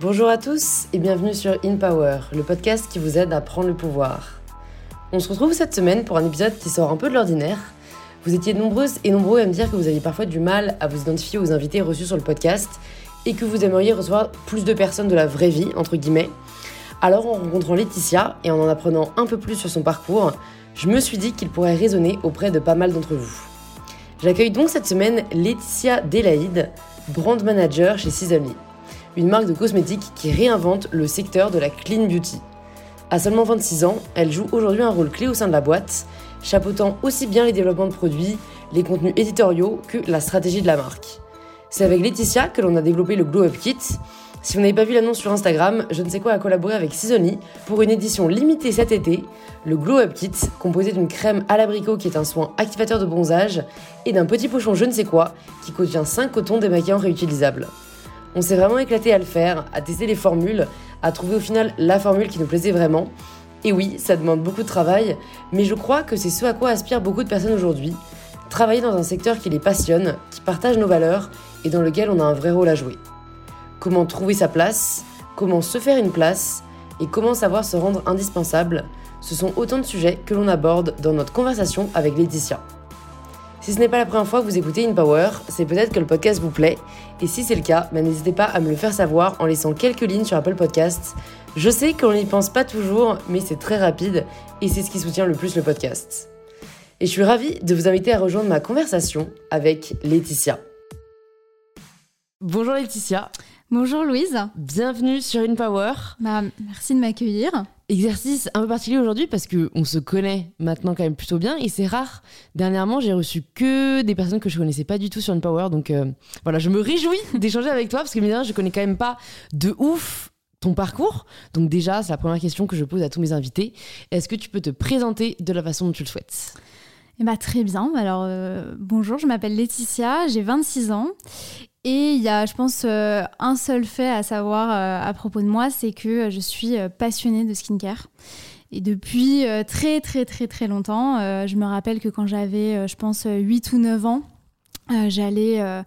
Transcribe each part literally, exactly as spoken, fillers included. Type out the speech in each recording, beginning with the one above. Bonjour à tous et bienvenue sur InPower, le podcast qui vous aide à prendre le pouvoir. On se retrouve cette semaine pour un épisode qui sort un peu de l'ordinaire. Vous étiez nombreuses et nombreux à me dire que vous aviez parfois du mal à vous identifier aux invités reçus sur le podcast et que vous aimeriez recevoir plus de personnes de la vraie vie, entre guillemets. Alors en rencontrant Laetitia et en en apprenant un peu plus sur son parcours, je me suis dit qu'il pourrait résonner auprès de pas mal d'entre vous. J'accueille donc cette semaine Laetitia Delaide, brand manager chez Seasonly, une marque de cosmétiques qui réinvente le secteur de la clean beauty. À seulement vingt-six ans, elle joue aujourd'hui un rôle clé au sein de la boîte, chapeautant aussi bien les développements de produits, les contenus éditoriaux que la stratégie de la marque. C'est avec Laetitia que l'on a développé le Glow Up Kit. Si vous n'avez pas vu l'annonce sur Instagram, je ne sais quoi a collaboré avec Seasonly pour une édition limitée cet été, le Glow Up Kit, composé d'une crème à l'abricot qui est un soin activateur de bronzage et d'un petit pochon je ne sais quoi qui contient cinq cotons démaquillants réutilisables. On s'est vraiment éclaté à le faire, à tester les formules, à trouver au final la formule qui nous plaisait vraiment. Et oui, ça demande beaucoup de travail, mais je crois que c'est ce à quoi aspirent beaucoup de personnes aujourd'hui, travailler dans un secteur qui les passionne, qui partage nos valeurs et dans lequel on a un vrai rôle à jouer. Comment trouver sa place, comment se faire une place et comment savoir se rendre indispensable, ce sont autant de sujets que l'on aborde dans notre conversation avec Laetitia. Si ce n'est pas la première fois que vous écoutez InPower, c'est peut-être que le podcast vous plaît et si c'est le cas, bah n'hésitez pas à me le faire savoir en laissant quelques lignes sur Apple Podcasts. Je sais qu'on n'y pense pas toujours, mais c'est très rapide et c'est ce qui soutient le plus le podcast. Et je suis ravie de vous inviter à rejoindre ma conversation avec Laetitia. Bonjour Laetitia. Bonjour Louise. Bienvenue sur InPower. Bah, merci de m'accueillir. Exercice un peu particulier aujourd'hui parce qu'on se connaît maintenant quand même plutôt bien et c'est rare. Dernièrement, j'ai reçu que des personnes que je connaissais pas du tout sur InPower. Donc euh, voilà, je me réjouis d'échanger avec toi parce que bien, je connais quand même pas de ouf ton parcours. Donc déjà, c'est la première question que je pose à tous mes invités. Est-ce que tu peux te présenter de la façon dont tu le souhaites ? Eh bah, très bien. Alors euh, bonjour, je m'appelle Laetitia, j'ai vingt-six ans. Et il y a, je pense, euh, un seul fait à savoir euh, à propos de moi, c'est que je suis euh, passionnée de skincare. Et depuis euh, très, très, très, très longtemps, euh, je me rappelle que quand j'avais, euh, je pense, huit ou neuf ans, euh, j'allais... Euh,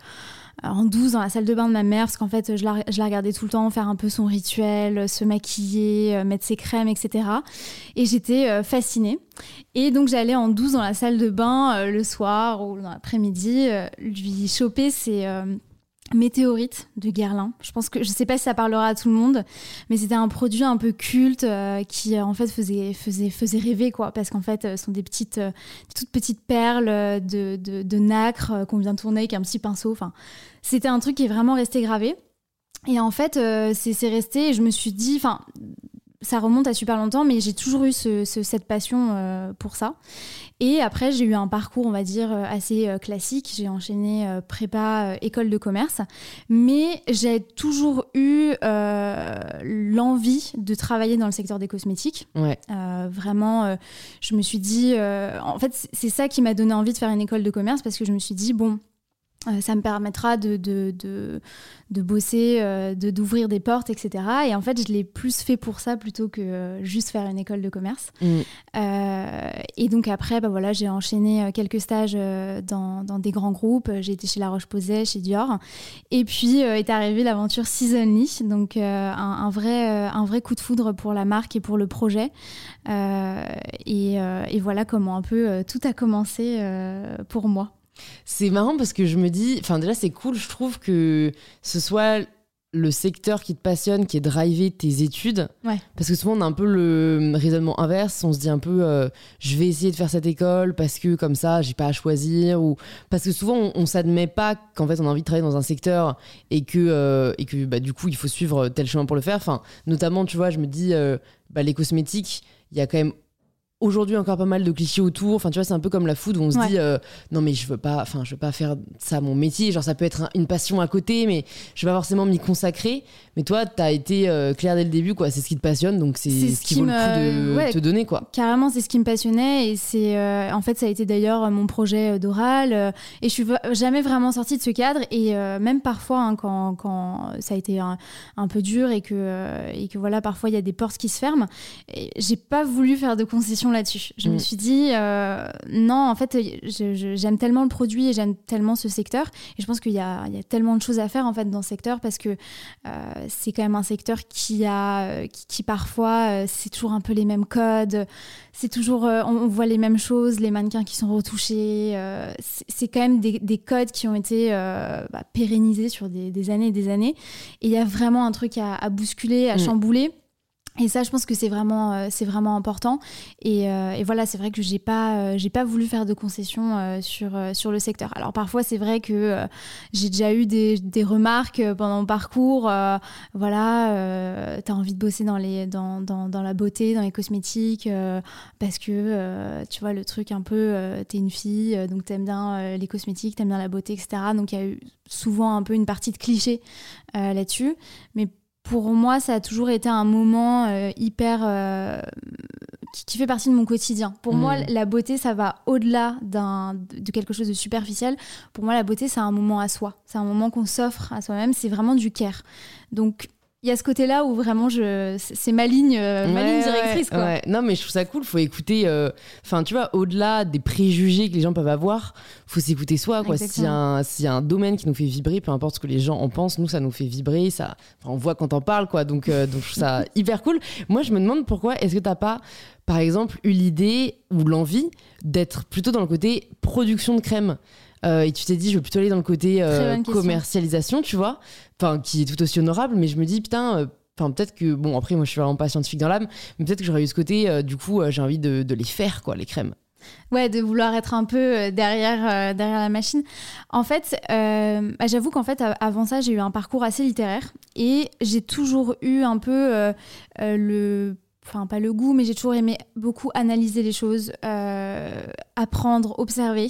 en douze dans la salle de bain de ma mère, parce qu'en fait, je la, je la regardais tout le temps faire un peu son rituel, se maquiller, mettre ses crèmes, et cetera. Et j'étais fascinée. Et donc, j'allais en douze dans la salle de bain le soir ou dans l'après-midi lui choper ses... Euh, Météorite de Guerlain. Je pense que je sais pas si ça parlera à tout le monde, mais c'était un produit un peu culte euh, qui euh, en fait faisait faisait faisait rêver quoi, parce qu'en fait euh, ce sont des petites euh, toutes petites perles de de, de nacre euh, qu'on vient tourner avec un petit pinceau. Enfin, c'était un truc qui est vraiment resté gravé. Et en fait, euh, c'est c'est resté. Et je me suis dit, enfin. Ça remonte à super longtemps, mais j'ai toujours eu ce, ce, cette passion euh, pour ça. Et après, j'ai eu un parcours, on va dire, assez euh, classique. J'ai enchaîné euh, prépa, euh, école de commerce. Mais j'ai toujours eu euh, l'envie de travailler dans le secteur des cosmétiques. Ouais. Euh, vraiment, euh, je me suis dit... Euh, en fait, c'est ça qui m'a donné envie de faire une école de commerce, parce que je me suis dit, bon... Euh, ça me permettra de, de, de, de bosser, euh, de, d'ouvrir des portes, et cetera. Et en fait, je l'ai plus fait pour ça plutôt que euh, juste faire une école de commerce. Mmh. Euh, et donc après, bah voilà, j'ai enchaîné quelques stages euh, dans, dans des grands groupes. J'ai été chez La Roche-Posay, chez Dior. Et puis euh, est arrivée l'aventure Seasonly, donc euh, un, un, vrai, euh, un vrai coup de foudre pour la marque et pour le projet. Euh, et, euh, et voilà comment un peu euh, tout a commencé euh, pour moi. C'est marrant parce que je me dis, enfin déjà c'est cool, je trouve que ce soit le secteur qui te passionne, qui est drivé tes études, ouais. Parce que souvent on a un peu le raisonnement inverse, on se dit un peu euh, je vais essayer de faire cette école parce que comme ça j'ai pas à choisir, ou parce que souvent on, on s'admet pas qu'en fait on a envie de travailler dans un secteur et que euh, et que bah du coup il faut suivre tel chemin pour le faire. Enfin notamment tu vois je me dis euh, bah les cosmétiques il y a quand même aujourd'hui encore pas mal de clichés autour, enfin tu vois c'est un peu comme la food où on se ouais. dit euh, non mais je veux pas, enfin je veux pas faire ça mon métier, genre ça peut être un, une passion à côté mais je vais pas forcément m'y consacrer. Mais toi t'as été euh, claire dès le début quoi, c'est ce qui te passionne donc c'est, c'est ce, ce qui vaut le coup de ouais, te donner quoi. Carrément c'est ce qui me passionnait et c'est euh, en fait ça a été d'ailleurs mon projet d'oral euh, et je suis jamais vraiment sortie de ce cadre et euh, même parfois hein, quand quand ça a été un, un peu dur et que euh, et que voilà parfois il y a des portes qui se ferment et j'ai pas voulu faire de concessions pression là-dessus. Je mmh. me suis dit, euh, non, en fait, je, je, j'aime tellement le produit et j'aime tellement ce secteur. Et je pense qu'il y a, il y a tellement de choses à faire en fait, dans ce secteur, parce que euh, c'est quand même un secteur qui, a, qui, qui parfois, euh, c'est toujours un peu les mêmes codes. C'est toujours, euh, on, on voit les mêmes choses, les mannequins qui sont retouchés. Euh, c'est, c'est quand même des, des codes qui ont été euh, bah, pérennisés sur des, des années et des années. Et il y a vraiment un truc à, à bousculer, à mmh. chambouler. Et ça, je pense que c'est vraiment, euh, c'est vraiment important. Et, euh, et voilà, c'est vrai que j'ai pas, euh, j'ai pas voulu faire de concessions euh, sur, euh, sur le secteur. Alors parfois, c'est vrai que euh, j'ai déjà eu des, des remarques pendant mon parcours. Euh, voilà, euh, t'as envie de bosser dans, les, dans, dans, dans la beauté, dans les cosmétiques, euh, parce que euh, tu vois le truc un peu, euh, t'es une fille, euh, donc t'aimes bien euh, les cosmétiques, t'aimes bien la beauté, et cetera. Donc il y a eu souvent un peu une partie de cliché euh, là-dessus, mais pour moi, ça a toujours été un moment euh, hyper... Euh, qui, qui fait partie de mon quotidien. Pour mmh. moi, la beauté, ça va au-delà d'un, de quelque chose de superficiel. Pour moi, la beauté, c'est un moment à soi. C'est un moment qu'on s'offre à soi-même. C'est vraiment du care. Donc, il y a ce côté-là où vraiment, je, c'est ma ligne, euh, ma ouais, ligne directrice. Quoi. Ouais. Non, mais je trouve ça cool. Il faut écouter... Enfin, euh, tu vois, au-delà des préjugés que les gens peuvent avoir, il faut s'écouter soi. Quoi. S'il y, a un, s'il y a un domaine qui nous fait vibrer, peu importe ce que les gens en pensent, nous, ça nous fait vibrer. Ça, on voit quand on parle. Quoi. Donc, euh, donc, je trouve ça hyper cool. Moi, je me demande pourquoi est-ce que tu n'as pas, par exemple, eu l'idée ou l'envie d'être plutôt dans le côté production de crème. Euh, et tu t'es dit, je vais plutôt aller dans le côté euh, commercialisation, tu vois, enfin, qui est tout aussi honorable, mais je me dis, putain, euh, peut-être que, bon, après, moi, je suis vraiment pas scientifique dans l'âme, mais peut-être que j'aurais eu ce côté, euh, du coup, euh, j'ai envie de, de les faire, quoi, les crèmes. Ouais, de vouloir être un peu derrière, euh, derrière la machine. En fait, euh, j'avoue qu'en fait, avant ça, j'ai eu un parcours assez littéraire et j'ai toujours eu un peu euh, euh, le... Enfin, pas le goût, mais j'ai toujours aimé beaucoup analyser les choses, euh, apprendre, observer.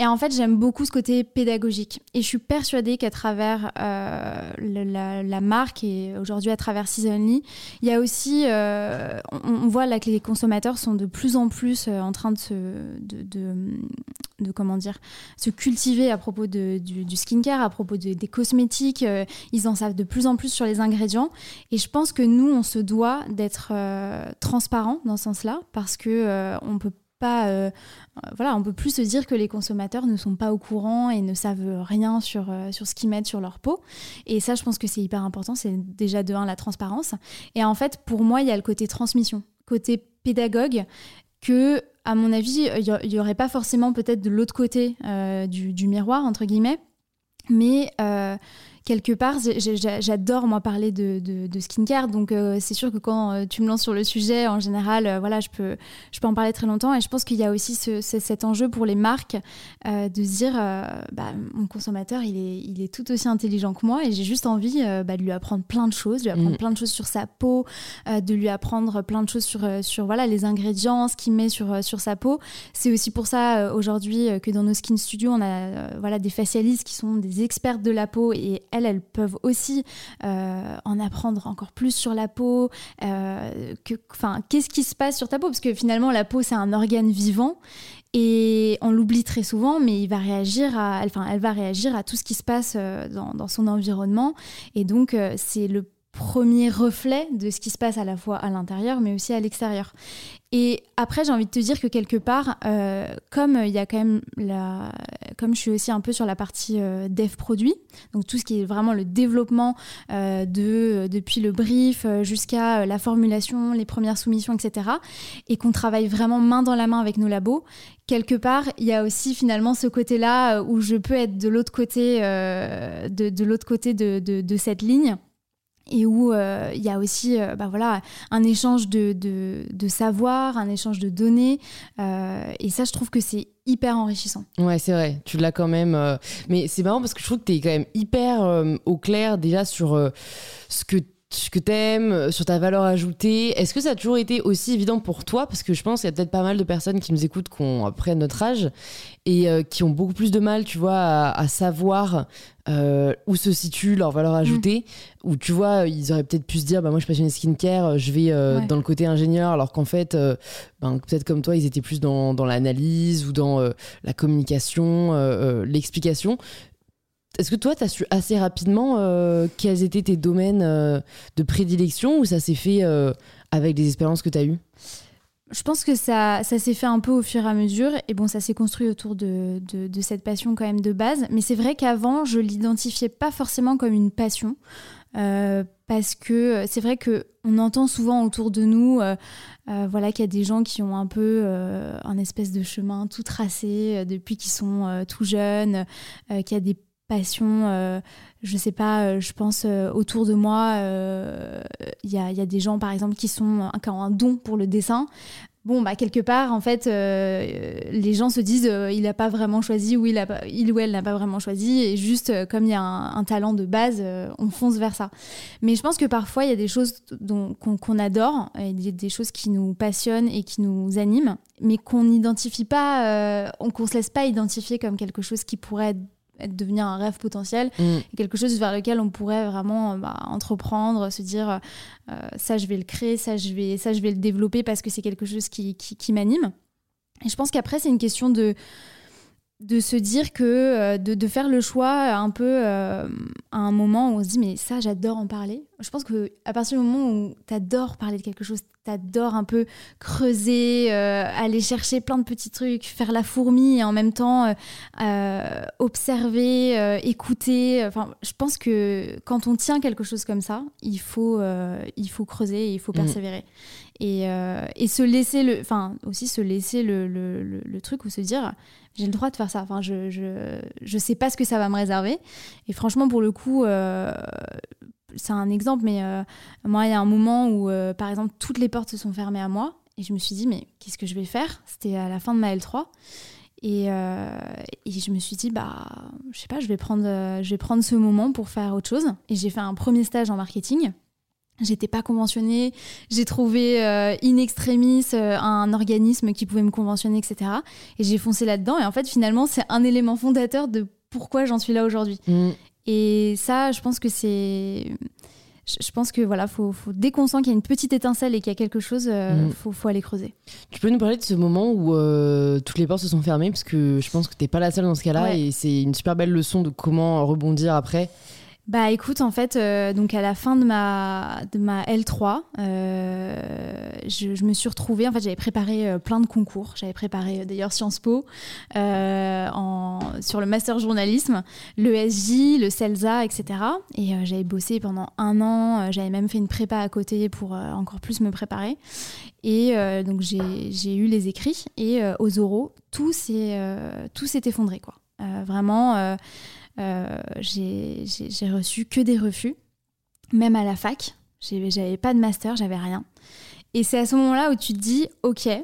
Et en fait, j'aime beaucoup ce côté pédagogique. Et je suis persuadée qu'à travers euh, la, la marque et aujourd'hui à travers Seasonly, il y a aussi... Euh, on, on voit là que les consommateurs sont de plus en plus en train de se, de, de, de, comment dire, se cultiver à propos de, du, du skincare, à propos de, des cosmétiques. Ils en savent de plus en plus sur les ingrédients. Et je pense que nous, on se doit d'être... Euh, transparent dans ce sens-là, parce que euh, on peut pas, euh, voilà, on peut plus se dire que les consommateurs ne sont pas au courant et ne savent rien sur euh, sur ce qu'ils mettent sur leur peau. Et ça, je pense que c'est hyper important. C'est déjà de un la transparence. Et en fait, pour moi, il y a le côté transmission, côté pédagogue, que à mon avis, il y aurait pas forcément peut-être de l'autre côté euh, du, du miroir entre guillemets, mais euh, quelque part, j'adore moi parler de, de, de skincare, donc euh, c'est sûr que quand euh, tu me lances sur le sujet, en général, euh, voilà, je peux, je peux en parler très longtemps. Et je pense qu'il y a aussi ce, ce, cet enjeu pour les marques euh, de se dire, euh, bah, mon consommateur, il est, il est tout aussi intelligent que moi, et j'ai juste envie euh, bah, de lui apprendre plein de choses, de lui apprendre mmh. plein de choses sur sa peau, euh, de lui apprendre plein de choses sur, sur voilà, les ingrédients, ce qu'il met sur, sur sa peau. C'est aussi pour ça euh, aujourd'hui que dans nos skin studios, on a euh, voilà, des facialistes qui sont des expertes de la peau et elles, elles peuvent aussi euh, en apprendre encore plus sur la peau, euh, que, 'fin, qu'est-ce qui se passe sur ta peau, parce que finalement la peau c'est un organe vivant et on l'oublie très souvent, mais il va réagir à, enfin, elle va réagir à tout ce qui se passe dans, dans son environnement, et donc c'est le premier reflet de ce qui se passe à la fois à l'intérieur mais aussi à l'extérieur. Et après, j'ai envie de te dire que quelque part, euh, comme il y a quand même la, comme je suis aussi un peu sur la partie euh, dev produit, donc tout ce qui est vraiment le développement euh, de depuis le brief jusqu'à la formulation, les premières soumissions, et cetera, et qu'on travaille vraiment main dans la main avec nos labos. Quelque part, il y a aussi finalement ce côté-là où je peux être de l'autre côté, euh, de, de l'autre côté de, de, de cette ligne. Et où il euh, y a aussi euh, bah voilà, un échange de, de, de savoir, un échange de données. Euh, et ça, je trouve que c'est hyper enrichissant. Ouais, c'est vrai. Tu l'as quand même... Euh... Mais c'est marrant parce que je trouve que t'es quand même hyper euh, au clair déjà sur euh, ce que ce que t'aimes, sur ta valeur ajoutée. Est-ce que ça a toujours été aussi évident pour toi? Parce que je pense qu'il y a peut-être pas mal de personnes qui nous écoutent qui ont après notre âge et euh, qui ont beaucoup plus de mal, tu vois, à, à savoir euh, où se situe leur valeur ajoutée. Mmh. Où, tu vois, ils auraient peut-être pu se dire, bah, moi, je suis passionnée skincare, je vais euh, ouais. dans le côté ingénieur, alors qu'en fait, euh, ben, peut-être comme toi, ils étaient plus dans, dans l'analyse ou dans euh, la communication, euh, euh, l'explication. Est-ce que toi, tu as su assez rapidement euh, quels étaient tes domaines euh, de prédilection, ou ça s'est fait euh, avec les expériences que tu as eues ? Je pense que ça, ça s'est fait un peu au fur et à mesure. Et bon, ça s'est construit autour de, de, de cette passion quand même de base. Mais c'est vrai qu'avant, je ne l'identifiais pas forcément comme une passion. Euh, parce que c'est vrai qu'on entend souvent autour de nous euh, euh, voilà, qu'il y a des gens qui ont un peu euh, un espèce de chemin tout tracé euh, depuis qu'ils sont euh, tout jeunes, euh, qu'il y a des passion, euh, je sais pas, euh, je pense euh, autour de moi, il euh, y, a, y a des gens par exemple qui, sont, qui ont un don pour le dessin. Bon, bah quelque part, en fait, euh, les gens se disent euh, il n'a pas vraiment choisi ou il, a pas, il ou elle n'a pas vraiment choisi et juste euh, comme il y a un, un talent de base, euh, on fonce vers ça. Mais je pense que parfois, il y a des choses dont, qu'on, qu'on adore, et des, des choses qui nous passionnent et qui nous animent, mais qu'on n'identifie pas, euh, qu'on ne se laisse pas identifier comme quelque chose qui pourrait être devenir un rêve potentiel, mmh. quelque chose vers lequel on pourrait vraiment bah, entreprendre, se dire euh, ça je vais le créer, ça je vais, ça je vais le développer parce que c'est quelque chose qui, qui, qui m'anime. Et je pense qu'après c'est une question de, de se dire que, euh, de, de faire le choix un peu euh, à un moment où on se dit mais ça j'adore en parler. Je pense qu'à partir du moment où t'adores parler de quelque chose, t'adores un peu creuser, euh, aller chercher plein de petits trucs, faire la fourmi et en même temps euh, euh, observer, euh, écouter. Enfin, je pense que quand on tient quelque chose comme ça, il faut, euh, il faut creuser et il faut persévérer. Mmh. Et, euh, et se laisser le, enfin aussi se laisser le, le, le, le truc où se dire j'ai le droit de faire ça. Enfin, je, je, je sais pas ce que ça va me réserver. Et franchement, pour le coup. Euh, C'est un exemple, mais euh, moi, il y a un moment où, euh, par exemple, toutes les portes se sont fermées à moi. Et je me suis dit, mais qu'est-ce que je vais faire ? C'était à la fin de ma L trois. Et, euh, et je me suis dit, bah, je sais pas, je vais, prendre, euh, je vais prendre ce moment pour faire autre chose. Et j'ai fait un premier stage en marketing. J'étais pas conventionnée. J'ai trouvé euh, in extremis euh, un organisme qui pouvait me conventionner, et cetera. Et j'ai foncé là-dedans. Et en fait, finalement, c'est un élément fondateur de pourquoi j'en suis là aujourd'hui. Mmh. Et ça, je pense que c'est. Je pense que voilà, faut, faut... dès qu'on sent qu'il y a une petite étincelle et qu'il y a quelque chose, euh, mmh. faut, faut aller creuser. Tu peux nous parler de ce moment où euh, toutes les portes se sont fermées, parce que je pense que t'es pas la seule dans ce cas-là, ouais. et c'est une super belle leçon de comment rebondir après. Bah écoute, en fait, euh, donc à la fin de ma, de ma L trois, euh, je, je me suis retrouvée, en fait j'avais préparé euh, plein de concours, j'avais préparé euh, d'ailleurs Sciences Po, euh, en, sur le master journalisme, le S J, le CELSA, et cetera. Et euh, j'avais bossé pendant un an, euh, j'avais même fait une prépa à côté pour euh, encore plus me préparer. Et euh, donc j'ai, j'ai eu les écrits, et euh, aux oraux, tout s'est, euh, tout s'est effondré, quoi. Euh, vraiment... Euh, Euh, j'ai, j'ai, j'ai reçu que des refus, même à la fac. J'ai, j'avais pas de master, j'avais rien. Et c'est à ce moment-là où tu te dis, ok, euh,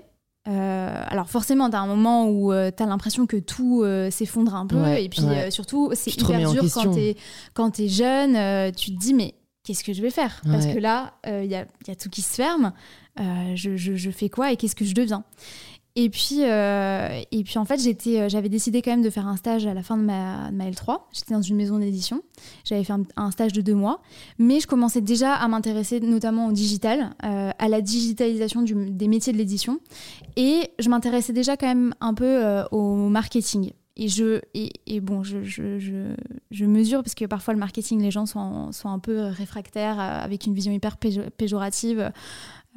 alors forcément, t'as un moment où euh, t'as l'impression que tout euh, s'effondre un peu, ouais, et puis ouais. euh, surtout, c'est hyper dur quand t'es, quand t'es jeune, euh, tu te dis, mais qu'est-ce que je vais faire ? ouais. Parce que là, il euh, y, a, y a tout qui se ferme, euh, je, je, je fais quoi et qu'est-ce que je deviens ? Et puis, euh, et puis en fait, j'étais, j'avais décidé quand même de faire un stage à la fin de ma, de ma L trois. J'étais dans une maison d'édition. J'avais fait un, un stage de deux mois. Mais je commençais déjà à m'intéresser notamment au digital, euh, à la digitalisation du, des métiers de l'édition. Et je m'intéressais déjà quand même un peu euh, au marketing. Et, je, et, et bon, je, je, je, je mesure, parce que parfois le marketing, les gens sont, sont un peu réfractaires, avec une vision hyper péjorative.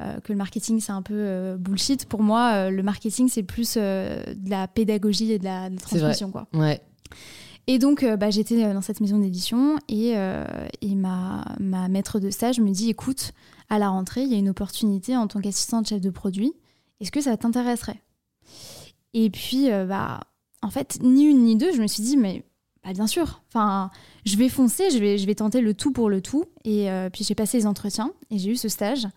Euh, que le marketing c'est un peu euh, bullshit. Pour moi, euh, le marketing c'est plus euh, de la pédagogie et de la, de la transmission, quoi. Ouais. Et donc euh, bah, j'étais dans cette maison d'édition et, euh, et ma, ma maître de stage me dit, écoute, à la rentrée il y a une opportunité en tant qu'assistante chef de produit, est-ce que ça t'intéresserait ? Et puis euh, bah, en fait ni une ni deux, je me suis dit mais bah, bien sûr, enfin, je vais foncer, je vais, je vais tenter le tout pour le tout. Et euh, puis j'ai passé les entretiens et j'ai eu ce stage.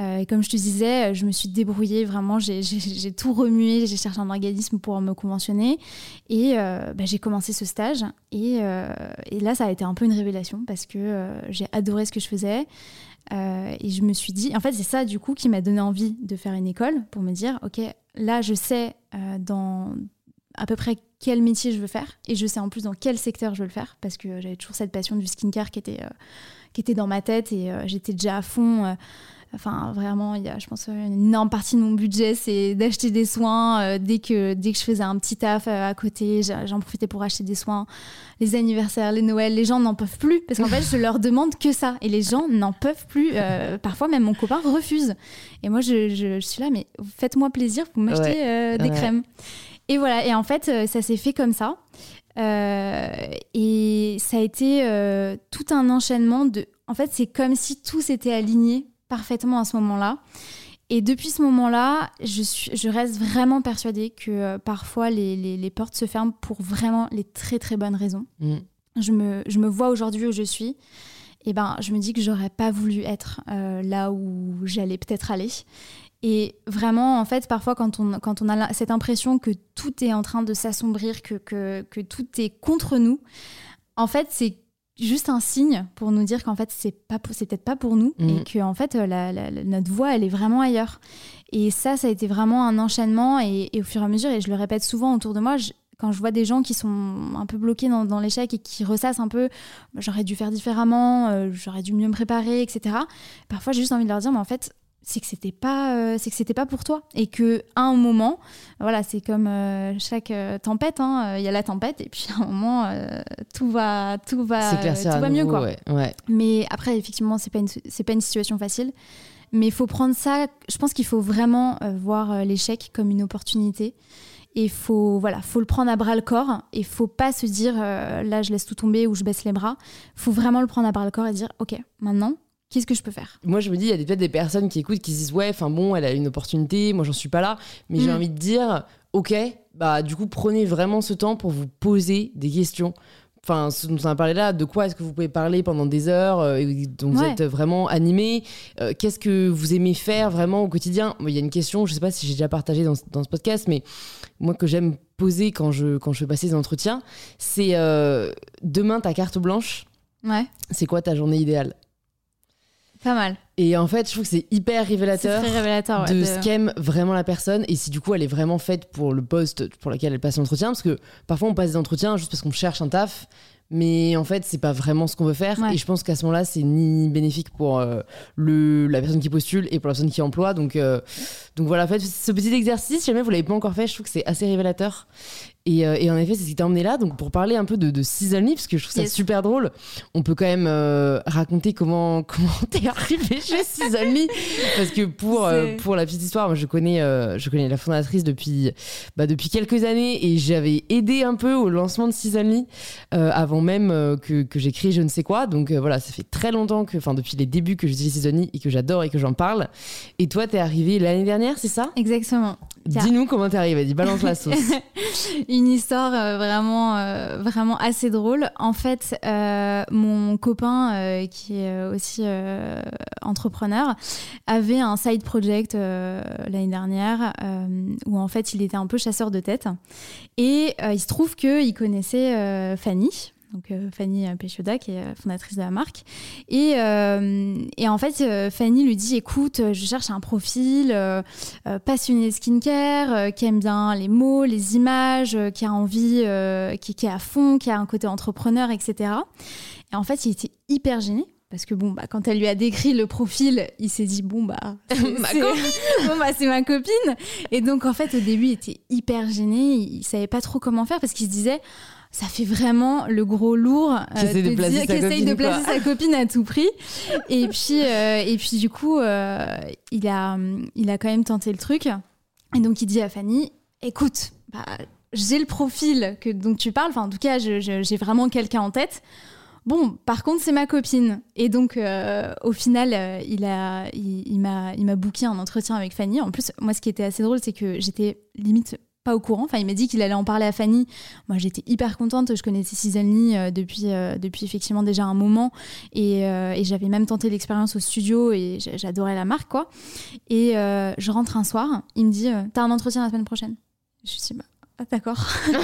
Euh, et comme je te disais, je me suis débrouillée vraiment, j'ai, j'ai, j'ai tout remué, j'ai cherché un organisme pour me conventionner. Et euh, bah, j'ai commencé ce stage. Et, euh, et là, ça a été un peu une révélation parce que euh, j'ai adoré ce que je faisais. Euh, et je me suis dit, en fait, c'est ça du coup qui m'a donné envie de faire une école pour me dire, ok, là, je sais euh, dans à peu près quel métier je veux faire et je sais en plus dans quel secteur je veux le faire parce que j'avais toujours cette passion du skincare qui était, euh, qui était dans ma tête et euh, j'étais déjà à fond. Euh, enfin, vraiment, il y a, je pense, une énorme partie de mon budget, c'est d'acheter des soins. Euh, dès, que, dès que je faisais un petit taf euh, à côté, j'en profitais pour acheter des soins. Les anniversaires, les Noëls, les gens n'en peuvent plus parce qu'en fait, je leur demande que ça et les gens n'en peuvent plus. Euh, parfois, même mon copain refuse. Et moi, je, je, je suis là, mais faites-moi plaisir, vous m'achetez ouais, euh, des ouais. crèmes. Et voilà, et en fait, ça s'est fait comme ça. Euh, et ça a été euh, tout un enchaînement de... En fait, c'est comme si tout s'était aligné parfaitement à ce moment-là. Et depuis ce moment-là, je, suis, je reste vraiment persuadée que euh, parfois, les, les, les portes se ferment pour vraiment les très, très bonnes raisons. Mmh. Je me, je me vois aujourd'hui où je suis. Et ben, je me dis que j'aurais pas voulu être euh, là où j'allais peut-être aller. Et vraiment, en fait, parfois, quand on, quand on a cette impression que tout est en train de s'assombrir, que, que, que tout est contre nous, en fait, c'est juste un signe pour nous dire qu'en fait, c'est, pas, c'est peut-être pas pour nous mmh. et que, en fait, la, la, la, notre voix, elle est vraiment ailleurs. Et ça, ça a été vraiment un enchaînement. Et, et au fur et à mesure, et je le répète souvent autour de moi, je, quand je vois des gens qui sont un peu bloqués dans, dans l'échec et qui ressassent un peu, j'aurais dû faire différemment, euh, j'aurais dû mieux me préparer, et cetera. Parfois, j'ai juste envie de leur dire, mais en fait... c'est que c'était pas euh, c'est que c'était pas pour toi et que à un moment voilà c'est comme euh, chaque euh, tempête il hein, euh, y a la tempête et puis à un moment euh, tout va tout va euh, tout va nouveau, mieux quoi ouais, ouais. Mais après effectivement c'est pas une c'est pas une situation facile mais il faut prendre ça je pense qu'il faut vraiment euh, voir euh, l'échec comme une opportunité et faut voilà faut le prendre à bras le corps et faut pas se dire euh, là je laisse tout tomber ou je baisse les bras faut vraiment le prendre à bras le corps et dire ok maintenant qu'est-ce que je peux faire ? Moi, je me dis, il y a peut-être des personnes qui écoutent, qui se disent « Ouais, enfin bon, elle a une opportunité, moi, j'en suis pas là. » Mais mmh. j'ai envie de dire « Ok, bah du coup, prenez vraiment ce temps pour vous poser des questions. » Enfin, ce dont on a parlé là, de quoi est-ce que vous pouvez parler pendant des heures euh, dont vous ouais. êtes vraiment animé euh, qu'est-ce que vous aimez faire vraiment au quotidien ? Il y a une question, je sais pas si j'ai déjà partagé dans, dans ce podcast, mais moi, que j'aime poser quand je, quand je fais passer des entretiens, c'est euh, « Demain, ta carte blanche, ouais. c'est quoi ta journée idéale ?» Pas mal. Et en fait, je trouve que c'est hyper révélateur, c'est révélateur ouais, de, de ce qu'aime vraiment la personne et si du coup elle est vraiment faite pour le poste pour lequel elle passe l'entretien. Parce que parfois on passe des entretiens juste parce qu'on cherche un taf, mais en fait c'est pas vraiment ce qu'on veut faire. Ouais. Et je pense qu'à ce moment-là, c'est ni bénéfique pour euh, le, la personne qui postule et pour la personne qui emploie. Donc, euh, donc voilà, en fait, ce petit exercice, si jamais vous l'avez pas encore fait, je trouve que c'est assez révélateur. Et, euh, et en effet, c'est ce qui t'a emmené là. Donc, pour parler un peu de, de Seasonly, parce que je trouve ça yes. super drôle, on peut quand même euh, raconter comment, comment t'es arrivée chez Seasonly. Parce que pour, euh, pour la petite histoire, moi, je connais, euh, je connais la fondatrice depuis, bah, depuis quelques années et j'avais aidé un peu au lancement de Seasonly euh, avant même euh, que, que j'ai créé je ne sais quoi. Donc, euh, voilà, ça fait très longtemps que, enfin, depuis les débuts que j'utilise Seasonly et que j'adore et que j'en parle. Et toi, t'es arrivée l'année dernière, c'est ça ? Exactement. Dis-nous comment t'es arrivée. Dis, balance la sauce. Une histoire euh, vraiment, euh, vraiment assez drôle. En fait, euh, mon copain, euh, qui est aussi euh, entrepreneur, avait un side project euh, l'année dernière euh, où en fait, il était un peu chasseur de tête. Et euh, il se trouve qu'il connaissait euh, Fanny. Donc euh, Fanny Péchiodat, qui est fondatrice de la marque. Et, euh, et en fait, euh, Fanny lui dit, écoute, je cherche un profil euh, euh, passionné de skincare, euh, qui aime bien les mots, les images, euh, qui a envie, euh, qui, qui est à fond, qui a un côté entrepreneur, et cetera. Et en fait, il était hyper gêné. Parce que bon, bah, quand elle lui a décrit le profil, il s'est dit, bon, bah, c'est, ma c'est... bon, bah, c'est ma copine. Et donc, en fait, au début, il était hyper gêné. Il ne savait pas trop comment faire parce qu'il se disait... ça fait vraiment le gros lourd euh, de dire qu'essaye de placer, sa, copine, de placer sa copine à tout prix. Et puis, euh, et puis du coup, euh, il, a, il a quand même tenté le truc. Et donc, il dit à Fanny, écoute, bah, j'ai le profil que, dont tu parles. Enfin, en tout cas, je, je, j'ai vraiment quelqu'un en tête. Bon, par contre, c'est ma copine. Et donc, euh, au final, euh, il, a, il, il, m'a, il m'a booké un entretien avec Fanny. En plus, moi, ce qui était assez drôle, c'est que j'étais limite... pas au courant. Enfin, il m'a dit qu'il allait en parler à Fanny. Moi, j'étais hyper contente. Je connaissais Seasonly euh, depuis, euh, depuis effectivement déjà un moment. Et, euh, et j'avais même tenté l'expérience au studio et j'adorais la marque, quoi. Et euh, je rentre un soir. Il me dit euh, « T'as un entretien la semaine prochaine ?» Je me dis bah, « Ah, d'accord. » ouais,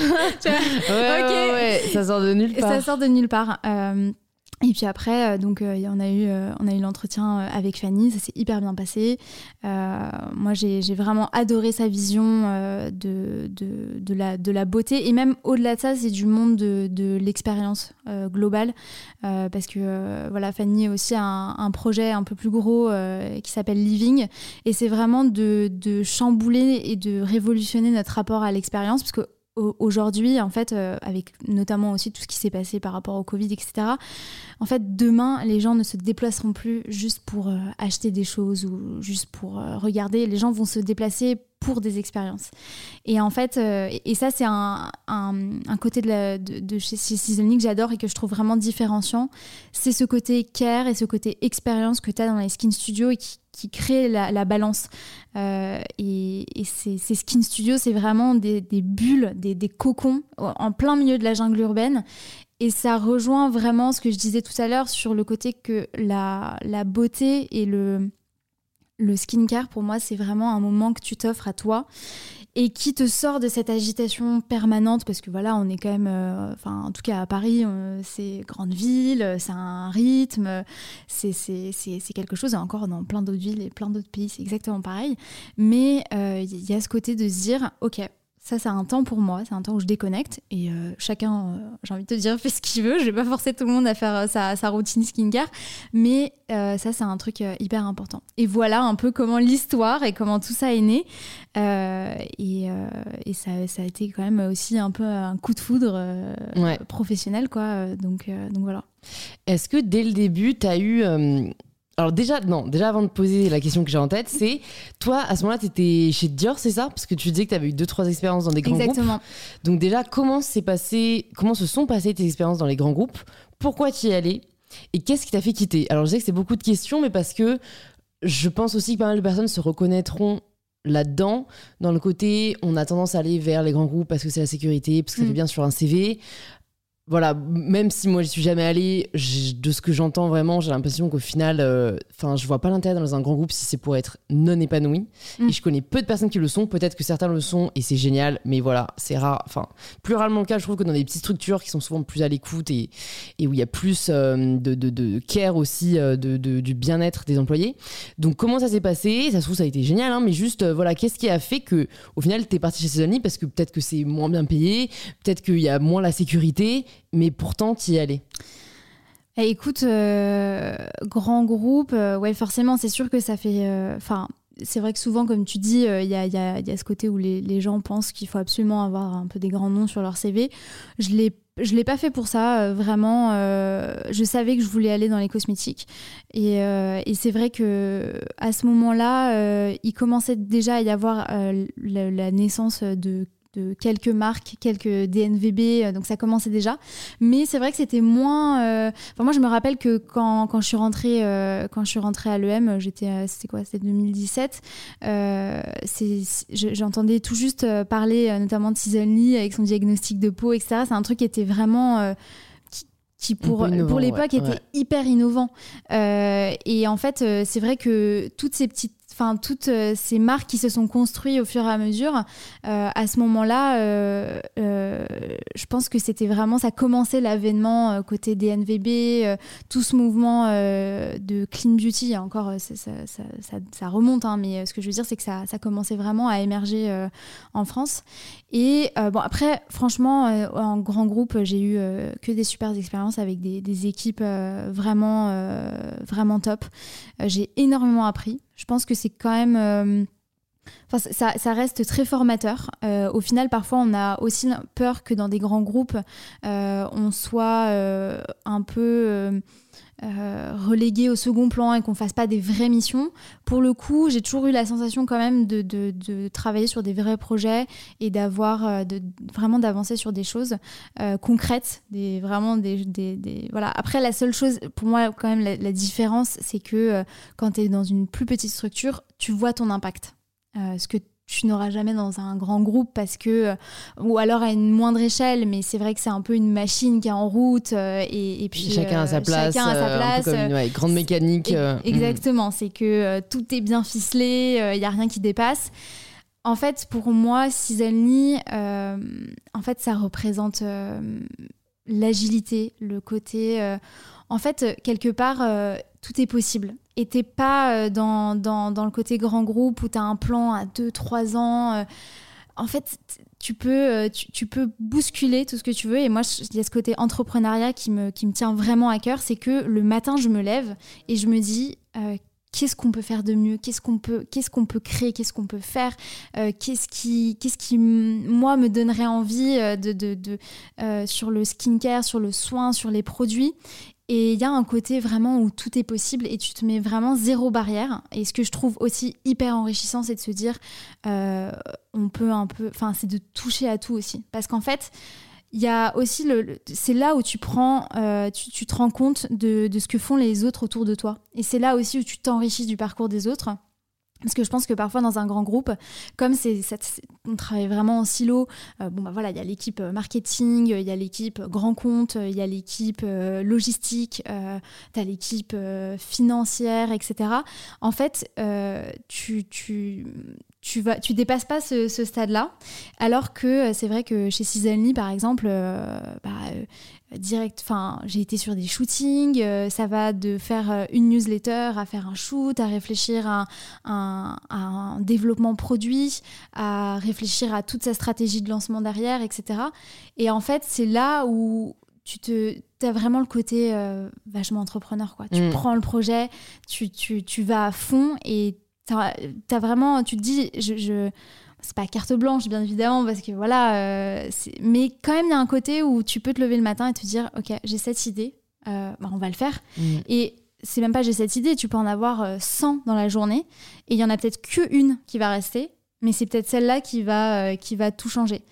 okay. ouais, ouais, ça sort de nulle part. Ça sort de nulle part. Euh, Et puis après, euh, donc, euh, on a eu, euh, on a eu l'entretien avec Fanny, ça s'est hyper bien passé. Euh, moi, j'ai, j'ai vraiment adoré sa vision euh, de, de, de, la, de la beauté. Et même au-delà de ça, c'est du monde de, de l'expérience euh, globale. Euh, parce que euh, voilà, Fanny a aussi un, un projet un peu plus gros euh, qui s'appelle Living. Et c'est vraiment de, de chambouler et de révolutionner notre rapport à l'expérience. Parce que aujourd'hui, en fait, euh, avec notamment aussi tout ce qui s'est passé par rapport au Covid, et cetera. En fait, demain, les gens ne se déplaceront plus juste pour euh, acheter des choses ou juste pour euh, regarder. Les gens vont se déplacer pour des expériences. Et en fait, euh, et, et ça, c'est un, un, un côté de, la, de, de chez Seasonly que j'adore et que je trouve vraiment différenciant. C'est ce côté care et ce côté expérience que tu as dans les Skin Studios et qui qui crée la, la balance. Euh, et, et ces, ces skin studios, c'est vraiment des, des bulles, des, des cocons en plein milieu de la jungle urbaine. Et ça rejoint vraiment ce que je disais tout à l'heure sur le côté que la, la beauté et le, le skincare, pour moi, c'est vraiment un moment que tu t'offres à toi et qui te sort de cette agitation permanente, parce que voilà, on est quand même, euh, enfin, en tout cas à Paris, on, c'est grande ville, c'est un rythme, c'est, c'est, c'est, c'est quelque chose, et encore dans plein d'autres villes et plein d'autres pays, c'est exactement pareil. Mais il euh, y a ce côté de se dire, ok, ça c'est un temps pour moi, c'est un temps où je déconnecte, et euh, chacun, euh, j'ai envie de te dire, fait ce qu'il veut, je vais pas forcer tout le monde à faire euh, sa, sa routine skincare, mais euh, ça c'est un truc euh, hyper important. Et voilà un peu comment l'histoire et comment tout ça est né, euh, et, euh, et ça, ça a été quand même aussi un peu un coup de foudre euh, ouais. professionnel, quoi, donc, euh, donc voilà. Est-ce que dès le début, t'as eu... Euh... Alors déjà, non, déjà avant de poser la question que j'ai en tête, c'est, toi, à ce moment-là, t'étais chez Dior, c'est ça ? Parce que tu disais que t'avais eu deux, trois expériences dans des grands Exactement. groupes. Exactement. Donc déjà, comment s'est passé, comment se sont passées tes expériences dans les grands groupes ? Pourquoi t'y es allée ? Et qu'est-ce qui t'a fait quitter ? Alors je sais que c'est beaucoup de questions, mais parce que je pense aussi que pas mal de personnes se reconnaîtront là-dedans, dans le côté, on a tendance à aller vers les grands groupes parce que c'est la sécurité, parce que mmh. ça fait bien sur un C V... Voilà, même si moi j'y suis jamais allée, de ce que j'entends vraiment, j'ai l'impression qu'au final, enfin, euh, je vois pas l'intérêt dans un grand groupe si c'est pour être non épanoui. Mmh. Et je connais peu de personnes qui le sont. Peut-être que certains le sont et c'est génial, mais voilà, c'est rare. Enfin, plus rarement le cas, je trouve que dans des petites structures qui sont souvent plus à l'écoute et, et où il y a plus euh, de, de, de care aussi, euh, de, de, du bien-être des employés. Donc, comment ça s'est passé ? Ça se trouve, ça a été génial, hein, mais juste, euh, voilà, qu'est-ce qui a fait que, au final, t'es partie chez Seasonly ? Parce que peut-être que c'est moins bien payé, peut-être qu'il y a moins la sécurité. Mais pourtant, t'y allais. Eh, écoute, euh, grand groupe, euh, ouais, forcément, c'est sûr que ça fait... Enfin, euh, c'est vrai que souvent, comme tu dis, il euh, y, a, y, a, y a ce côté où les, les gens pensent qu'il faut absolument avoir un peu des grands noms sur leur C V. Je l'ai Je l'ai pas fait pour ça, euh, vraiment. Euh, je savais que je voulais aller dans les cosmétiques, et, euh, et c'est vrai que à ce moment-là, euh, il commençait déjà à y avoir euh, la, la naissance de de quelques marques, quelques D N V B, donc ça commençait déjà. Mais c'est vrai que c'était moins... Euh... Enfin, moi, je me rappelle que quand, quand, je, suis rentrée, euh, quand je suis rentrée à l'E M, j'étais, c'était quoi, c'était deux mille dix-sept, euh, c'est, j'entendais tout juste parler notamment de Seasonly avec son diagnostic de peau, et cetera. C'est un truc qui était vraiment... Euh, qui pour, innovant, pour l'époque ouais, était ouais. hyper innovant. Euh, et en fait, c'est vrai que toutes ces petites Enfin, toutes ces marques qui se sont construites au fur et à mesure, euh, à ce moment-là, euh, euh, je pense que c'était vraiment, ça commençait l'avènement euh, côté D N V B, euh, tout ce mouvement euh, de clean beauty. Encore, ça, ça, ça, ça, ça remonte, hein, mais ce que je veux dire, c'est que ça, ça commençait vraiment à émerger euh, en France. Et euh, bon, après, franchement, euh, en grand groupe, j'ai eu euh, que des super expériences avec des, des équipes euh, vraiment, euh, vraiment top. Euh, j'ai énormément appris. Je pense que c'est quand même... Euh, enfin, ça, ça reste très formateur. Euh, au final, parfois, on a aussi peur que dans des grands groupes, euh, on soit euh, un peu... Euh, Euh, relégué au second plan et qu'on fasse pas des vraies missions. Pour le coup, j'ai toujours eu la sensation quand même de, de, de travailler sur des vrais projets et d'avoir de, vraiment d'avancer sur des choses euh, concrètes, des, vraiment des, des, des voilà. Après, la seule chose pour moi quand même la, la différence, c'est que euh, quand t'es dans une plus petite structure, tu vois ton impact, euh, ce que tu n'auras jamais dans un grand groupe parce que, ou alors à une moindre échelle, mais c'est vrai que c'est un peu une machine qui est en route euh, et, et puis chacun euh, à sa place, chacun à sa euh, place. Un peu comme une ouais, grande mécanique. Euh, exactement, hum. c'est que euh, tout est bien ficelé, il euh, n'y a rien qui dépasse. En fait, pour moi, Seasonly, euh, en fait, ça représente euh, l'agilité, le côté... Euh, en fait, quelque part, euh, tout est possible. Et t'es pas dans, dans, dans le côté grand groupe où t'as un plan à deux trois ans. Euh, en fait, tu peux, tu, tu peux bousculer tout ce que tu veux. Et moi, il y a ce côté entrepreneuriat qui me, qui me tient vraiment à cœur. C'est que le matin, je me lève et je me dis... Euh, Qu'est-ce qu'on peut faire de mieux ? Qu'est-ce qu'on peut, qu'est-ce qu'on peut créer ? Qu'est-ce qu'on peut faire ? euh, Qu'est-ce qui, qu'est-ce qui, moi, me donnerait envie de, de, de, euh, sur le skincare, sur le soin, sur les produits ? Et il y a un côté vraiment où tout est possible et tu te mets vraiment zéro barrière. Et ce que je trouve aussi hyper enrichissant, c'est de se dire, euh, on peut un peu... Enfin, c'est de toucher à tout aussi. Parce qu'en fait... Il y a aussi le, le, c'est là où tu prends, euh, tu, tu te rends compte de, de ce que font les autres autour de toi. Et c'est là aussi où tu t'enrichis du parcours des autres. Parce que je pense que parfois dans un grand groupe, comme c'est, ça, c'est, on travaille vraiment en silo, euh, bon bah voilà, il y a l'équipe marketing, il y a l'équipe grand compte, il y a l'équipe euh, logistique, euh, t'as l'équipe euh, financière, et cetera. En fait, euh, tu tu tu vas, tu dépasses pas ce, ce stade-là, alors que c'est vrai que chez Seasonly, par exemple, euh, bah, euh, direct, enfin, j'ai été sur des shootings, euh, ça va de faire euh, une newsletter à faire un shoot, à réfléchir à, à, à un développement produit, à réfléchir à toute sa stratégie de lancement derrière, et cetera. Et en fait, c'est là où tu te, t'as vraiment le côté euh, vachement entrepreneur, quoi. Tu mmh. prends le projet, tu, tu, tu vas à fond et t'as, t'as vraiment, tu te dis, je... je c'est pas carte blanche, bien évidemment, parce que voilà. Euh, c'est... Mais quand même, il y a un côté où tu peux te lever le matin et te dire, OK, j'ai cette idée, euh, bah, on va le faire. Mmh. Et c'est même pas j'ai cette idée, tu peux en avoir cent dans la journée. Et il y en a peut-être qu'une qui va rester, mais c'est peut-être celle-là qui va, euh, qui va tout changer.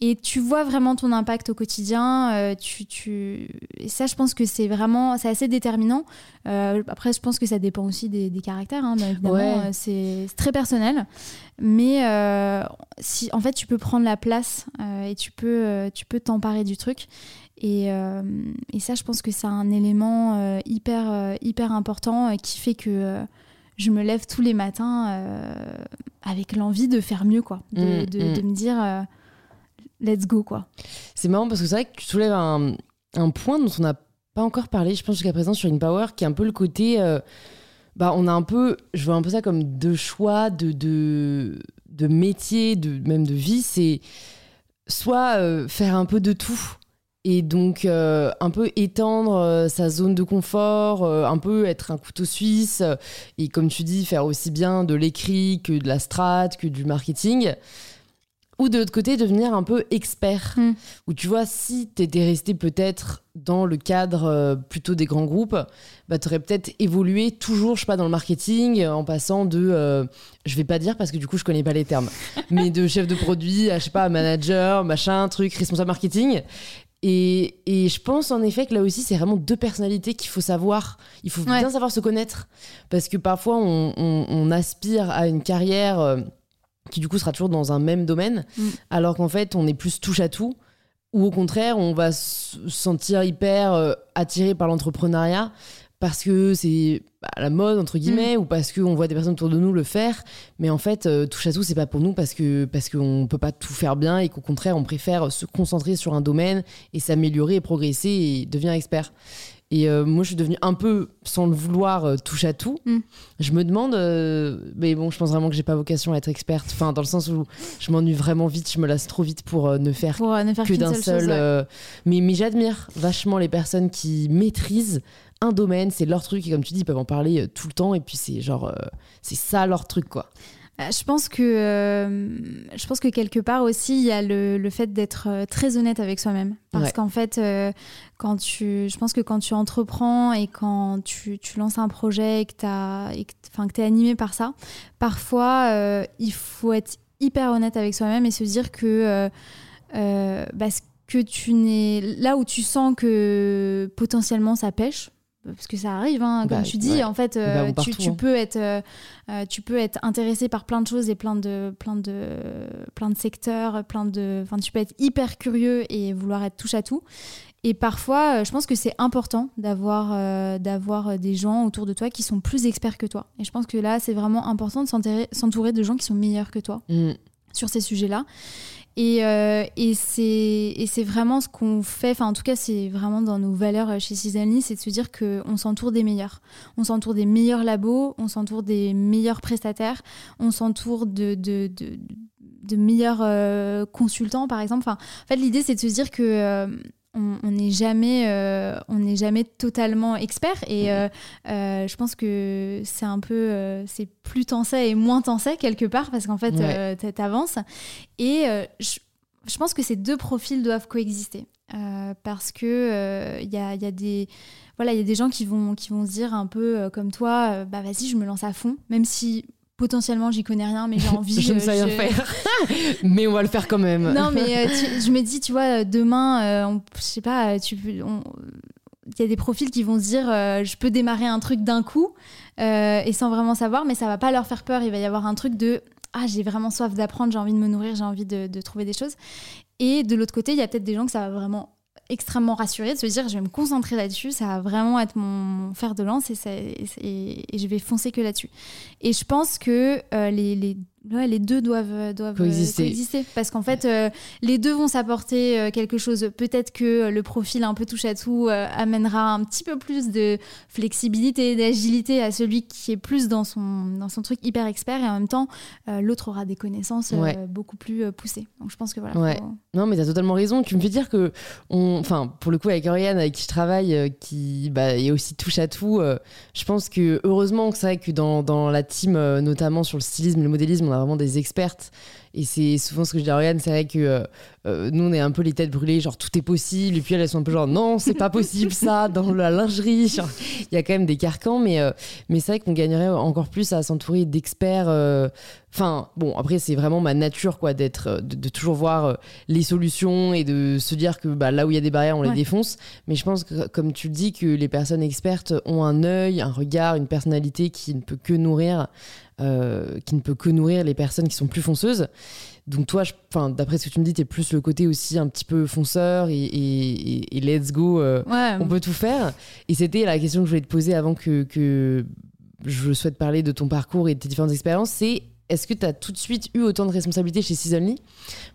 Et tu vois vraiment ton impact au quotidien. Euh, tu, tu... Et ça, je pense que c'est vraiment... C'est assez déterminant. Euh, après, je pense que ça dépend aussi des, des caractères. Hein, bah, évidemment, ouais. euh, c'est, c'est très personnel. Mais euh, si, en fait, tu peux prendre la place euh, et tu peux, euh, tu peux t'emparer du truc. Et, euh, et ça, je pense que c'est un élément euh, hyper, euh, hyper important euh, qui fait que... Euh, je me lève tous les matins euh, avec l'envie de faire mieux, quoi. De, mmh, de, mmh. de me dire, euh, let's go, quoi. C'est marrant parce que c'est vrai que tu soulèves un, un point dont on n'a pas encore parlé, je pense, jusqu'à présent sur InPower, qui est un peu le côté... Euh, bah, on a un peu... Je vois un peu ça comme deux choix, de, de, de métier, de, même de vie. C'est soit euh, faire un peu de tout et donc euh, un peu étendre euh, sa zone de confort, euh, un peu être un couteau suisse, euh, et comme tu dis, faire aussi bien de l'écrit que de la strat, que du marketing, ou de l'autre côté, devenir un peu expert. Mm. Où tu vois, si t'étais resté peut-être dans le cadre euh, plutôt des grands groupes, bah, t'aurais peut-être évolué toujours, je sais pas, dans le marketing, en passant de... Euh, je vais pas dire parce que du coup, je connais pas les termes, mais de chef de produit à, je sais pas, manager, machin, truc, responsable marketing... Et, et je pense en effet que là aussi c'est vraiment deux personnalités qu'il faut savoir, il faut ouais. bien savoir se connaître, parce que parfois on, on, on aspire à une carrière euh, qui du coup sera toujours dans un même domaine, mmh. alors qu'en fait on est plus touche à tout, ou au contraire on va se sentir hyper euh, attiré par l'entrepreneuriat parce que c'est bah, la mode entre guillemets, mmh. ou parce qu'on voit des personnes autour de nous le faire, mais en fait euh, touche à tout c'est pas pour nous parce que parce qu'on peut pas tout faire bien et qu'au contraire on préfère se concentrer sur un domaine et s'améliorer et progresser et devenir expert. Et euh, moi je suis devenue un peu sans le vouloir euh, touche à tout. mmh. Je me demande euh, mais bon, je pense vraiment que j'ai pas vocation à être experte, enfin dans le sens où je m'ennuie vraiment vite, je me lasse trop vite pour euh, ne faire, pour, euh, ne faire que d'un seul chose, euh, ouais. mais, mais j'admire vachement les personnes qui maîtrisent un domaine, c'est leur truc, et comme tu dis ils peuvent en parler euh, tout le temps, et puis c'est genre euh, c'est ça leur truc, quoi. Je pense que, euh, je pense que quelque part aussi, il y a le, le fait d'être très honnête avec soi-même. Parce ouais. qu'en fait, euh, quand tu, je pense que quand tu entreprends et quand tu, tu lances un projet et que t'as, et que, enfin, que t'es animé par ça, parfois, euh, il faut être hyper honnête avec soi-même et se dire que... Euh, euh, bah, que tu n'es... Là où tu sens que potentiellement ça pêche... parce que ça arrive, hein, comme bah, tu dis, ouais. en fait, euh, bah, partout, tu, tu, hein. peux être, euh, tu peux être intéressé par plein de choses et plein de, plein de, plein de secteurs, plein de, enfin, tu peux être hyper curieux et vouloir être touche à tout. Et parfois, je pense que c'est important d'avoir, euh, d'avoir des gens autour de toi qui sont plus experts que toi. Et je pense que là, c'est vraiment important de s'entourer de gens qui sont meilleurs que toi mmh. sur ces sujets-là. Et, euh, et, c'est, et c'est vraiment ce qu'on fait, enfin en tout cas c'est vraiment dans nos valeurs chez Seasonly, c'est de se dire qu'on s'entoure des meilleurs. On s'entoure des meilleurs labos, on s'entoure des meilleurs prestataires, on s'entoure de... de, de de meilleurs euh, consultants par exemple. Enfin, en fait l'idée c'est de se dire que euh, on n'est jamais euh, on n'est jamais totalement expert et euh, euh, je pense que c'est un peu euh, c'est plus t'en sais et moins t'en sais quelque part parce qu'en fait ouais. euh, t'avances et euh, je, je pense que ces deux profils doivent coexister euh, parce que il euh, y a il y a des voilà il y a des gens qui vont qui vont se dire un peu euh, comme toi euh, bah vas-y je me lance à fond même si potentiellement, j'y connais rien, mais j'ai envie... je ne sais rien je... faire, mais on va le faire quand même. Non, mais euh, tu, je me dis, tu vois, demain, euh, on, je sais pas, tu on... il y a des profils qui vont se dire euh, je peux démarrer un truc d'un coup euh, et sans vraiment savoir, mais ça va pas leur faire peur. Il va y avoir un truc de ah, j'ai vraiment soif d'apprendre, j'ai envie de me nourrir, j'ai envie de, de trouver des choses. Et de l'autre côté, il y a peut-être des gens que ça va vraiment extrêmement rassurée de se dire je vais me concentrer là-dessus, ça va vraiment être mon fer de lance et, ça, et, et, et je vais foncer que là-dessus. Et je pense que euh, les, les, ouais, les deux doivent, doivent coexister. coexister parce qu'en fait euh, les deux vont s'apporter euh, quelque chose. Peut-être que le profil un peu touche à tout euh, amènera un petit peu plus de flexibilité, d'agilité à celui qui est plus dans son, dans son truc hyper expert, et en même temps euh, l'autre aura des connaissances euh, ouais. beaucoup plus euh, poussées. Donc je pense que voilà. Ouais. Faut... Non mais t'as totalement raison. Tu me fais dire que on... Enfin, pour le coup, avec Oriane, avec qui je travaille, euh, qui bah, est aussi touche à tout, euh, je pense que heureusement que c'est vrai que dans, dans la team, euh, notamment sur le stylisme et le modélisme, on a vraiment des expertes. Et c'est souvent ce que je dis à Oriane, c'est vrai que euh, nous, on est un peu les têtes brûlées, genre tout est possible. Et puis elles, elles sont un peu genre non, c'est pas possible ça, dans la lingerie. Genre, il y a quand même des carcans, mais, euh, mais c'est vrai qu'on gagnerait encore plus à s'entourer d'experts. Euh, Enfin, bon, après, c'est vraiment ma nature, quoi, d'être, de, de toujours voir euh, les solutions et de se dire que bah, là où il y a des barrières, on ouais. les défonce. Mais je pense, que, comme tu le dis, que les personnes expertes ont un œil, un regard, une personnalité qui ne peut que nourrir, euh, qui ne peut que nourrir les personnes qui sont plus fonceuses. Donc toi, je, d'après ce que tu me dis, t'es plus le côté aussi un petit peu fonceur et, et, et, et let's go, euh, ouais. on peut tout faire. Et c'était la question que je voulais te poser avant que, que je souhaite parler de ton parcours et de tes différentes expériences, c'est est-ce que tu as tout de suite eu autant de responsabilités chez Seasonly ?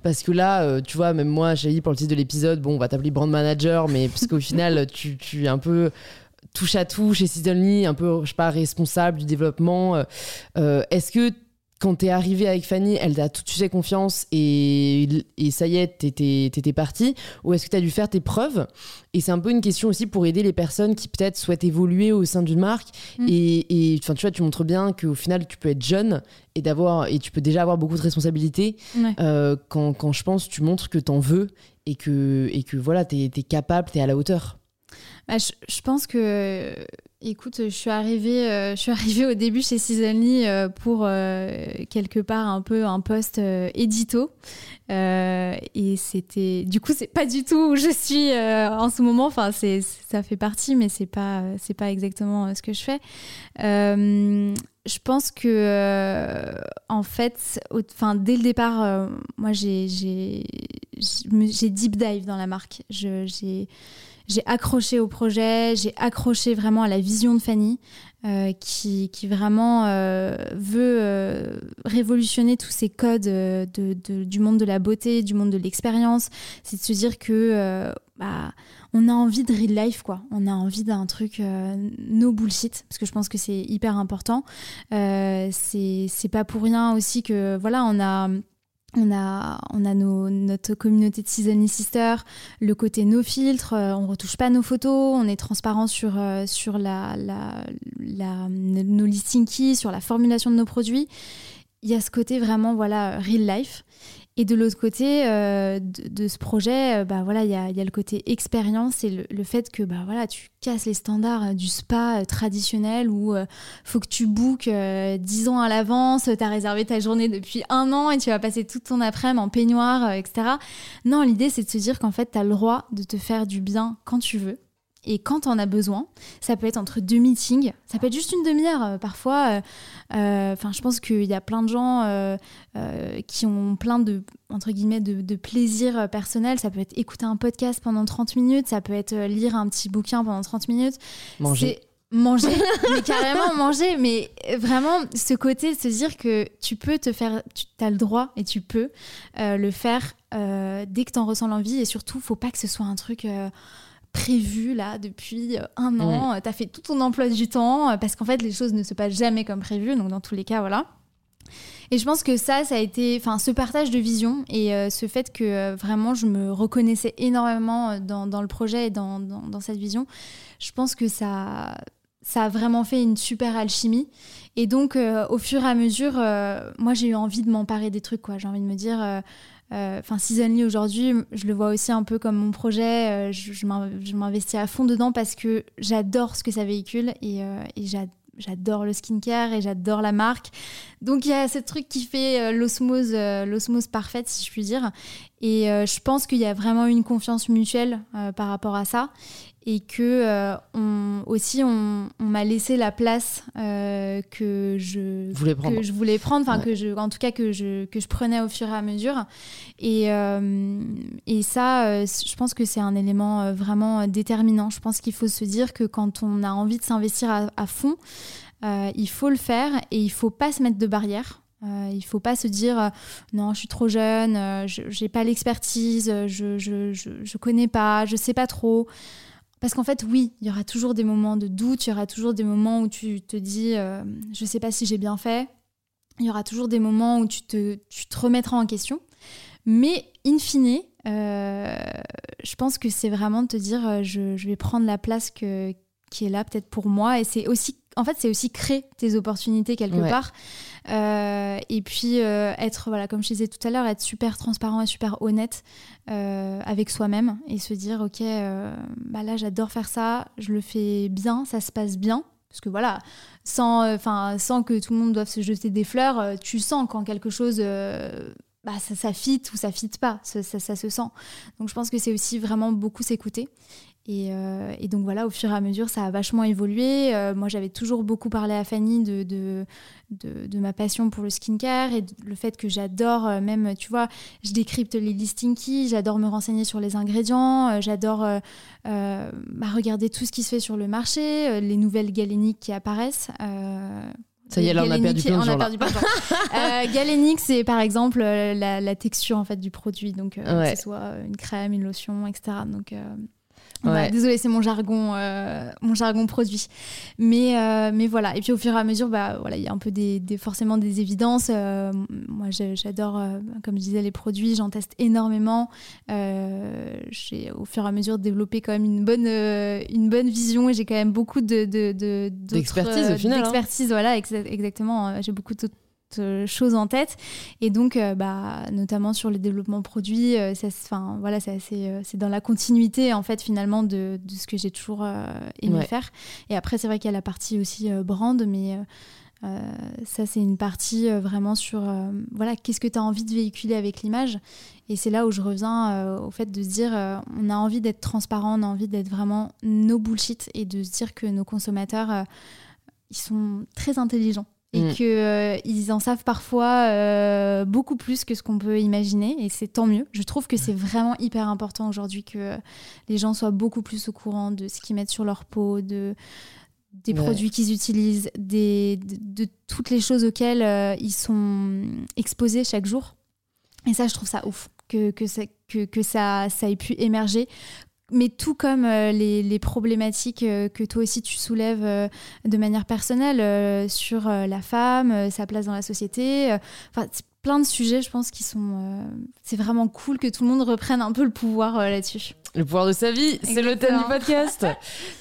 Parce que là, euh, tu vois, même moi, j'ai dit pour le titre de l'épisode, bon, on va t'appeler brand manager, mais parce qu'au final, tu, tu es un peu touche à tout chez Seasonly, un peu, je sais pas, responsable du développement. Euh, est-ce que quand t'es arrivée avec Fanny, elle t'a tout de suite fait confiance et, et ça y est, t'étais, t'étais partie ? Ou est-ce que t'as dû faire tes preuves ? Et c'est un peu une question aussi pour aider les personnes qui peut-être souhaitent évoluer au sein d'une marque. Mmh. Et, et tu vois, tu montres bien qu'au final, tu peux être jeune et, d'avoir, et tu peux déjà avoir beaucoup de responsabilités. Ouais. Euh, quand, quand je pense, tu montres que t'en veux et que, et que voilà, t'es, t'es capable, t'es à la hauteur. Bah, je, je pense que... Écoute, je suis arrivée, euh, je suis arrivée au début chez Seasonly euh, pour euh, quelque part un peu un poste euh, édito, euh, et c'était, du coup, c'est pas du tout où je suis euh, en ce moment. Enfin, c'est, ça fait partie, mais c'est pas, c'est pas exactement euh, ce que je fais. Euh, je pense que, euh, en fait, enfin, dès le départ, euh, moi, j'ai, j'ai, j'ai, j'ai deep dive dans la marque. Je, j'ai J'ai accroché au projet, j'ai accroché vraiment à la vision de Fanny euh, qui, qui vraiment euh, veut euh, révolutionner tous ces codes de, de, du monde de la beauté, du monde de l'expérience. C'est de se dire que euh, bah, on a envie de real life, quoi. On a envie d'un truc euh, no bullshit, parce que je pense que c'est hyper important. Euh, c'est, c'est pas pour rien aussi que voilà, on a... On a, on a nos, notre communauté de Seasonly Sisters, le côté no filtre, on retouche pas nos photos, on est transparent sur, sur la, la, la, nos listing keys, sur la formulation de nos produits. Il y a ce côté vraiment voilà, real life. Et de l'autre côté euh, de, de ce projet, bah voilà, il y a, y a le côté expérience et le, le fait que bah voilà, tu casses les standards du spa traditionnel où euh, faut que tu bookes euh, dix ans à l'avance, t'as réservé ta journée depuis un an et tu vas passer toute ton après-midi en peignoir, euh, et cetera. Non, l'idée c'est de se dire qu'en fait t'as le droit de te faire du bien quand tu veux. Et quand t'en as besoin, ça peut être entre deux meetings, ça peut être juste une demi-heure parfois. Euh, enfin, je pense qu'il y a plein de gens euh, euh, qui ont plein de entre guillemets de, de plaisir personnel. Ça peut être écouter un podcast pendant trente minutes, ça peut être lire un petit bouquin pendant trente minutes. Manger. C'est... Manger, mais carrément manger, mais vraiment ce côté de se dire que tu peux te faire, tu as le droit et tu peux euh, le faire euh, dès que t'en ressens l'envie, et surtout faut pas que ce soit un truc euh, prévu là depuis un an, mmh. t'as fait tout ton emploi du temps, parce qu'en fait les choses ne se passent jamais comme prévu, donc dans tous les cas voilà. Et je pense que ça, ça a été, enfin, ce partage de vision et euh, ce fait que euh, vraiment je me reconnaissais énormément dans, dans le projet et dans, dans, dans cette vision, je pense que ça, ça a vraiment fait une super alchimie. Et donc, euh, au fur et à mesure, euh, moi, j'ai eu envie de m'emparer des trucs, quoi. J'ai envie de me dire... Euh, Enfin, euh, Seasonly aujourd'hui, je le vois aussi un peu comme mon projet. Euh, je, je, m'in- je m'investis à fond dedans parce que j'adore ce que ça véhicule et, euh, et j'a- j'adore le skincare et j'adore la marque. Donc il y a ce truc qui fait euh, l'osmose, euh, l'osmose parfaite, si je puis dire. Et euh, je pense qu'il y a vraiment une confiance mutuelle euh, par rapport à ça. Et que euh, on, aussi on, on m'a laissé la place euh, que je voulais prendre, que je voulais prendre, enfin ouais. que je, en tout cas que je que je prenais au fur et à mesure. Et euh, et ça, euh, je pense que c'est un élément vraiment déterminant. Je pense qu'il faut se dire que quand on a envie de s'investir à, à fond, euh, il faut le faire et il faut pas se mettre de barrières. Euh, il ne faut pas se dire euh, « Non, je suis trop jeune, euh, je j'ai pas l'expertise, euh, je je je je connais pas, je sais pas trop ». Parce qu'en fait, oui, il y aura toujours des moments de doute, il y aura toujours des moments où tu te dis euh, « Je sais pas si j'ai bien fait ». Il y aura toujours des moments où tu te, tu te remettras en question. Mais in fine, euh, je pense que c'est vraiment de te dire euh, « je, je vais prendre la place que, qui est là peut-être pour moi ». Et c'est aussi En fait, c'est aussi créer tes opportunités quelque ouais. part. Euh, et puis, euh, être, voilà, comme je disais tout à l'heure, être super transparent et super honnête euh, avec soi-même et se dire, OK, euh, bah là, j'adore faire ça, je le fais bien, ça se passe bien. Parce que voilà, sans, euh, sans que tout le monde doive se jeter des fleurs, euh, tu sens quand quelque chose... Euh, Bah, ça, ça fit ou ça fit pas, ça, ça, ça se sent. Donc je pense que c'est aussi vraiment beaucoup s'écouter. Et, euh, et donc voilà, au fur et à mesure, ça a vachement évolué. Euh, moi, j'avais toujours beaucoup parlé à Fanny de, de, de, de ma passion pour le skincare et de, le fait que j'adore, euh, même, tu vois, je décrypte les listing keys, j'adore me renseigner sur les ingrédients, euh, j'adore euh, euh, bah, regarder tout ce qui se fait sur le marché, euh, les nouvelles galéniques qui apparaissent. Euh, Ça y est, là, on a perdu plein de gens. euh, Galénique, c'est par exemple euh, la, la texture en fait, du produit, donc euh, ouais. que ce soit une crème, une lotion, et cetera. Donc, euh, ouais. bah, désolée, c'est mon jargon, euh, mon jargon produit. Mais, euh, mais voilà. Et puis au fur et à mesure, bah, voilà, y a un peu des, des, forcément des évidences. Euh, moi, j'adore, euh, comme je disais, les produits, j'en teste énormément. Euh, j'ai au fur et à mesure développé quand même une bonne, euh, une bonne vision et j'ai quand même beaucoup de, de, de, d'autres, d'expertise au final. D'expertise, hein. Voilà, ex- exactement. Euh, j'ai beaucoup de choses en tête et donc euh, bah notamment sur le développement produit euh, ça enfin voilà c'est assez euh, c'est dans la continuité en fait finalement de, de ce que j'ai toujours euh, aimé ouais. faire. Et après c'est vrai qu'il y a la partie aussi euh, brand, mais euh, euh, ça c'est une partie euh, vraiment sur euh, voilà qu'est-ce que tu as envie de véhiculer avec l'image. Et c'est là où je reviens euh, au fait de se dire euh, on a envie d'être transparent, on a envie d'être vraiment no bullshit et de se dire que nos consommateurs euh, ils sont très intelligents et mmh. qu'ils euh, en savent parfois euh, beaucoup plus que ce qu'on peut imaginer, et c'est tant mieux. Je trouve que c'est vraiment hyper important aujourd'hui que euh, les gens soient beaucoup plus au courant de ce qu'ils mettent sur leur peau, de, des ouais. produits qu'ils utilisent, des, de, de toutes les choses auxquelles euh, ils sont exposés chaque jour. Et ça, je trouve ça ouf, que, que, ça, que, que ça, ça ait pu émerger. Mais tout comme euh, les, les problématiques euh, que toi aussi tu soulèves euh, de manière personnelle euh, sur euh, la femme, euh, sa place dans la société, enfin euh, plein de sujets, je pense, qui sont... Euh, c'est vraiment cool que tout le monde reprenne un peu le pouvoir euh, là-dessus. Le pouvoir de sa vie, c'est Exactement. Le thème du podcast.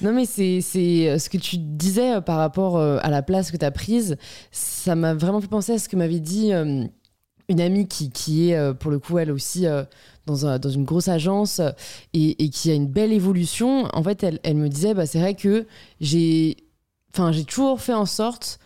Non mais c'est, c'est ce que tu disais par rapport à la place que tu as prise, ça m'a vraiment fait penser à ce que m'avait dit... Euh, une amie qui, qui est, pour le coup, elle aussi, euh, dans, un, dans une grosse agence et, et qui a une belle évolution. En fait, elle, elle me disait, bah, c'est vrai que j'ai, enfin, j'ai toujours fait en sorte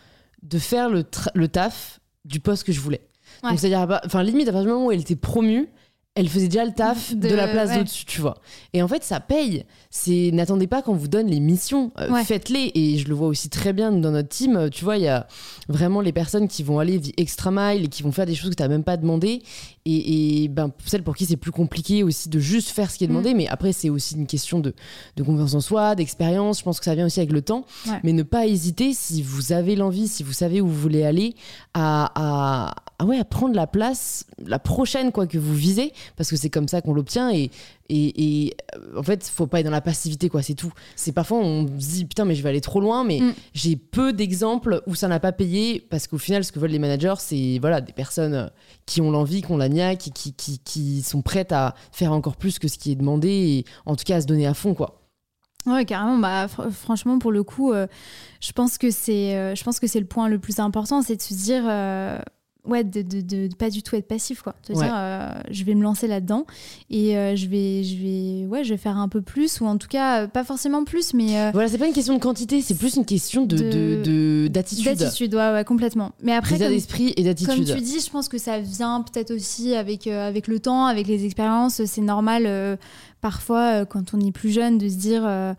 de faire le, tra- le taf du poste que je voulais. Ouais. Donc, c'est-à-dire, enfin, limite, à partir du moment où elle était promue, elle faisait déjà le taf de, de la place ouais. d'au-dessus, tu vois. Et en fait, ça paye. C'est, n'attendez pas qu'on vous donne les missions. Euh, ouais. Faites-les. Et je le vois aussi très bien dans notre team. Tu vois, il y a vraiment les personnes qui vont aller the extra mile et qui vont faire des choses que tu n'as même pas demandé. Et, et ben, celles pour qui c'est plus compliqué aussi de juste faire ce qui est demandé. Mmh. Mais après, c'est aussi une question de, de confiance en soi, d'expérience. Je pense que ça vient aussi avec le temps. Ouais. Mais ne pas hésiter, si vous avez l'envie, si vous savez où vous voulez aller, à... à ah ouais, à prendre la place, la prochaine quoi que vous visez, parce que c'est comme ça qu'on l'obtient. Et, et, et en fait, faut pas être dans la passivité, quoi, c'est tout. C'est parfois, on se dit, putain, mais je vais aller trop loin, mais mm. j'ai peu d'exemples où ça n'a pas payé, parce qu'au final, ce que veulent les managers, c'est voilà, des personnes qui ont l'envie, qui ont la niaque, qui, qui, qui, qui sont prêtes à faire encore plus que ce qui est demandé, et en tout cas à se donner à fond, quoi. Ouais, carrément. Bah, fr- franchement, pour le coup, euh, je pense que c'est, euh, je pense que c'est le point le plus important, c'est de se dire, euh, ouais, de, de, de, de pas du tout être passif, quoi. De ouais. dire, euh, je vais me lancer là-dedans et euh, je vais, je vais, ouais, je vais faire un peu plus, ou en tout cas, pas forcément plus, mais euh, voilà, c'est pas une question de quantité, c'est plus une question de, de, de, de d'attitude. D'attitude, ouais, ouais, complètement. Mais après, d'état d'esprit et d'attitude. Comme tu dis, je pense que ça vient peut-être aussi avec euh, avec le temps, avec les expériences. C'est normal. Euh, Parfois, euh, quand on est plus jeune, de se dire euh,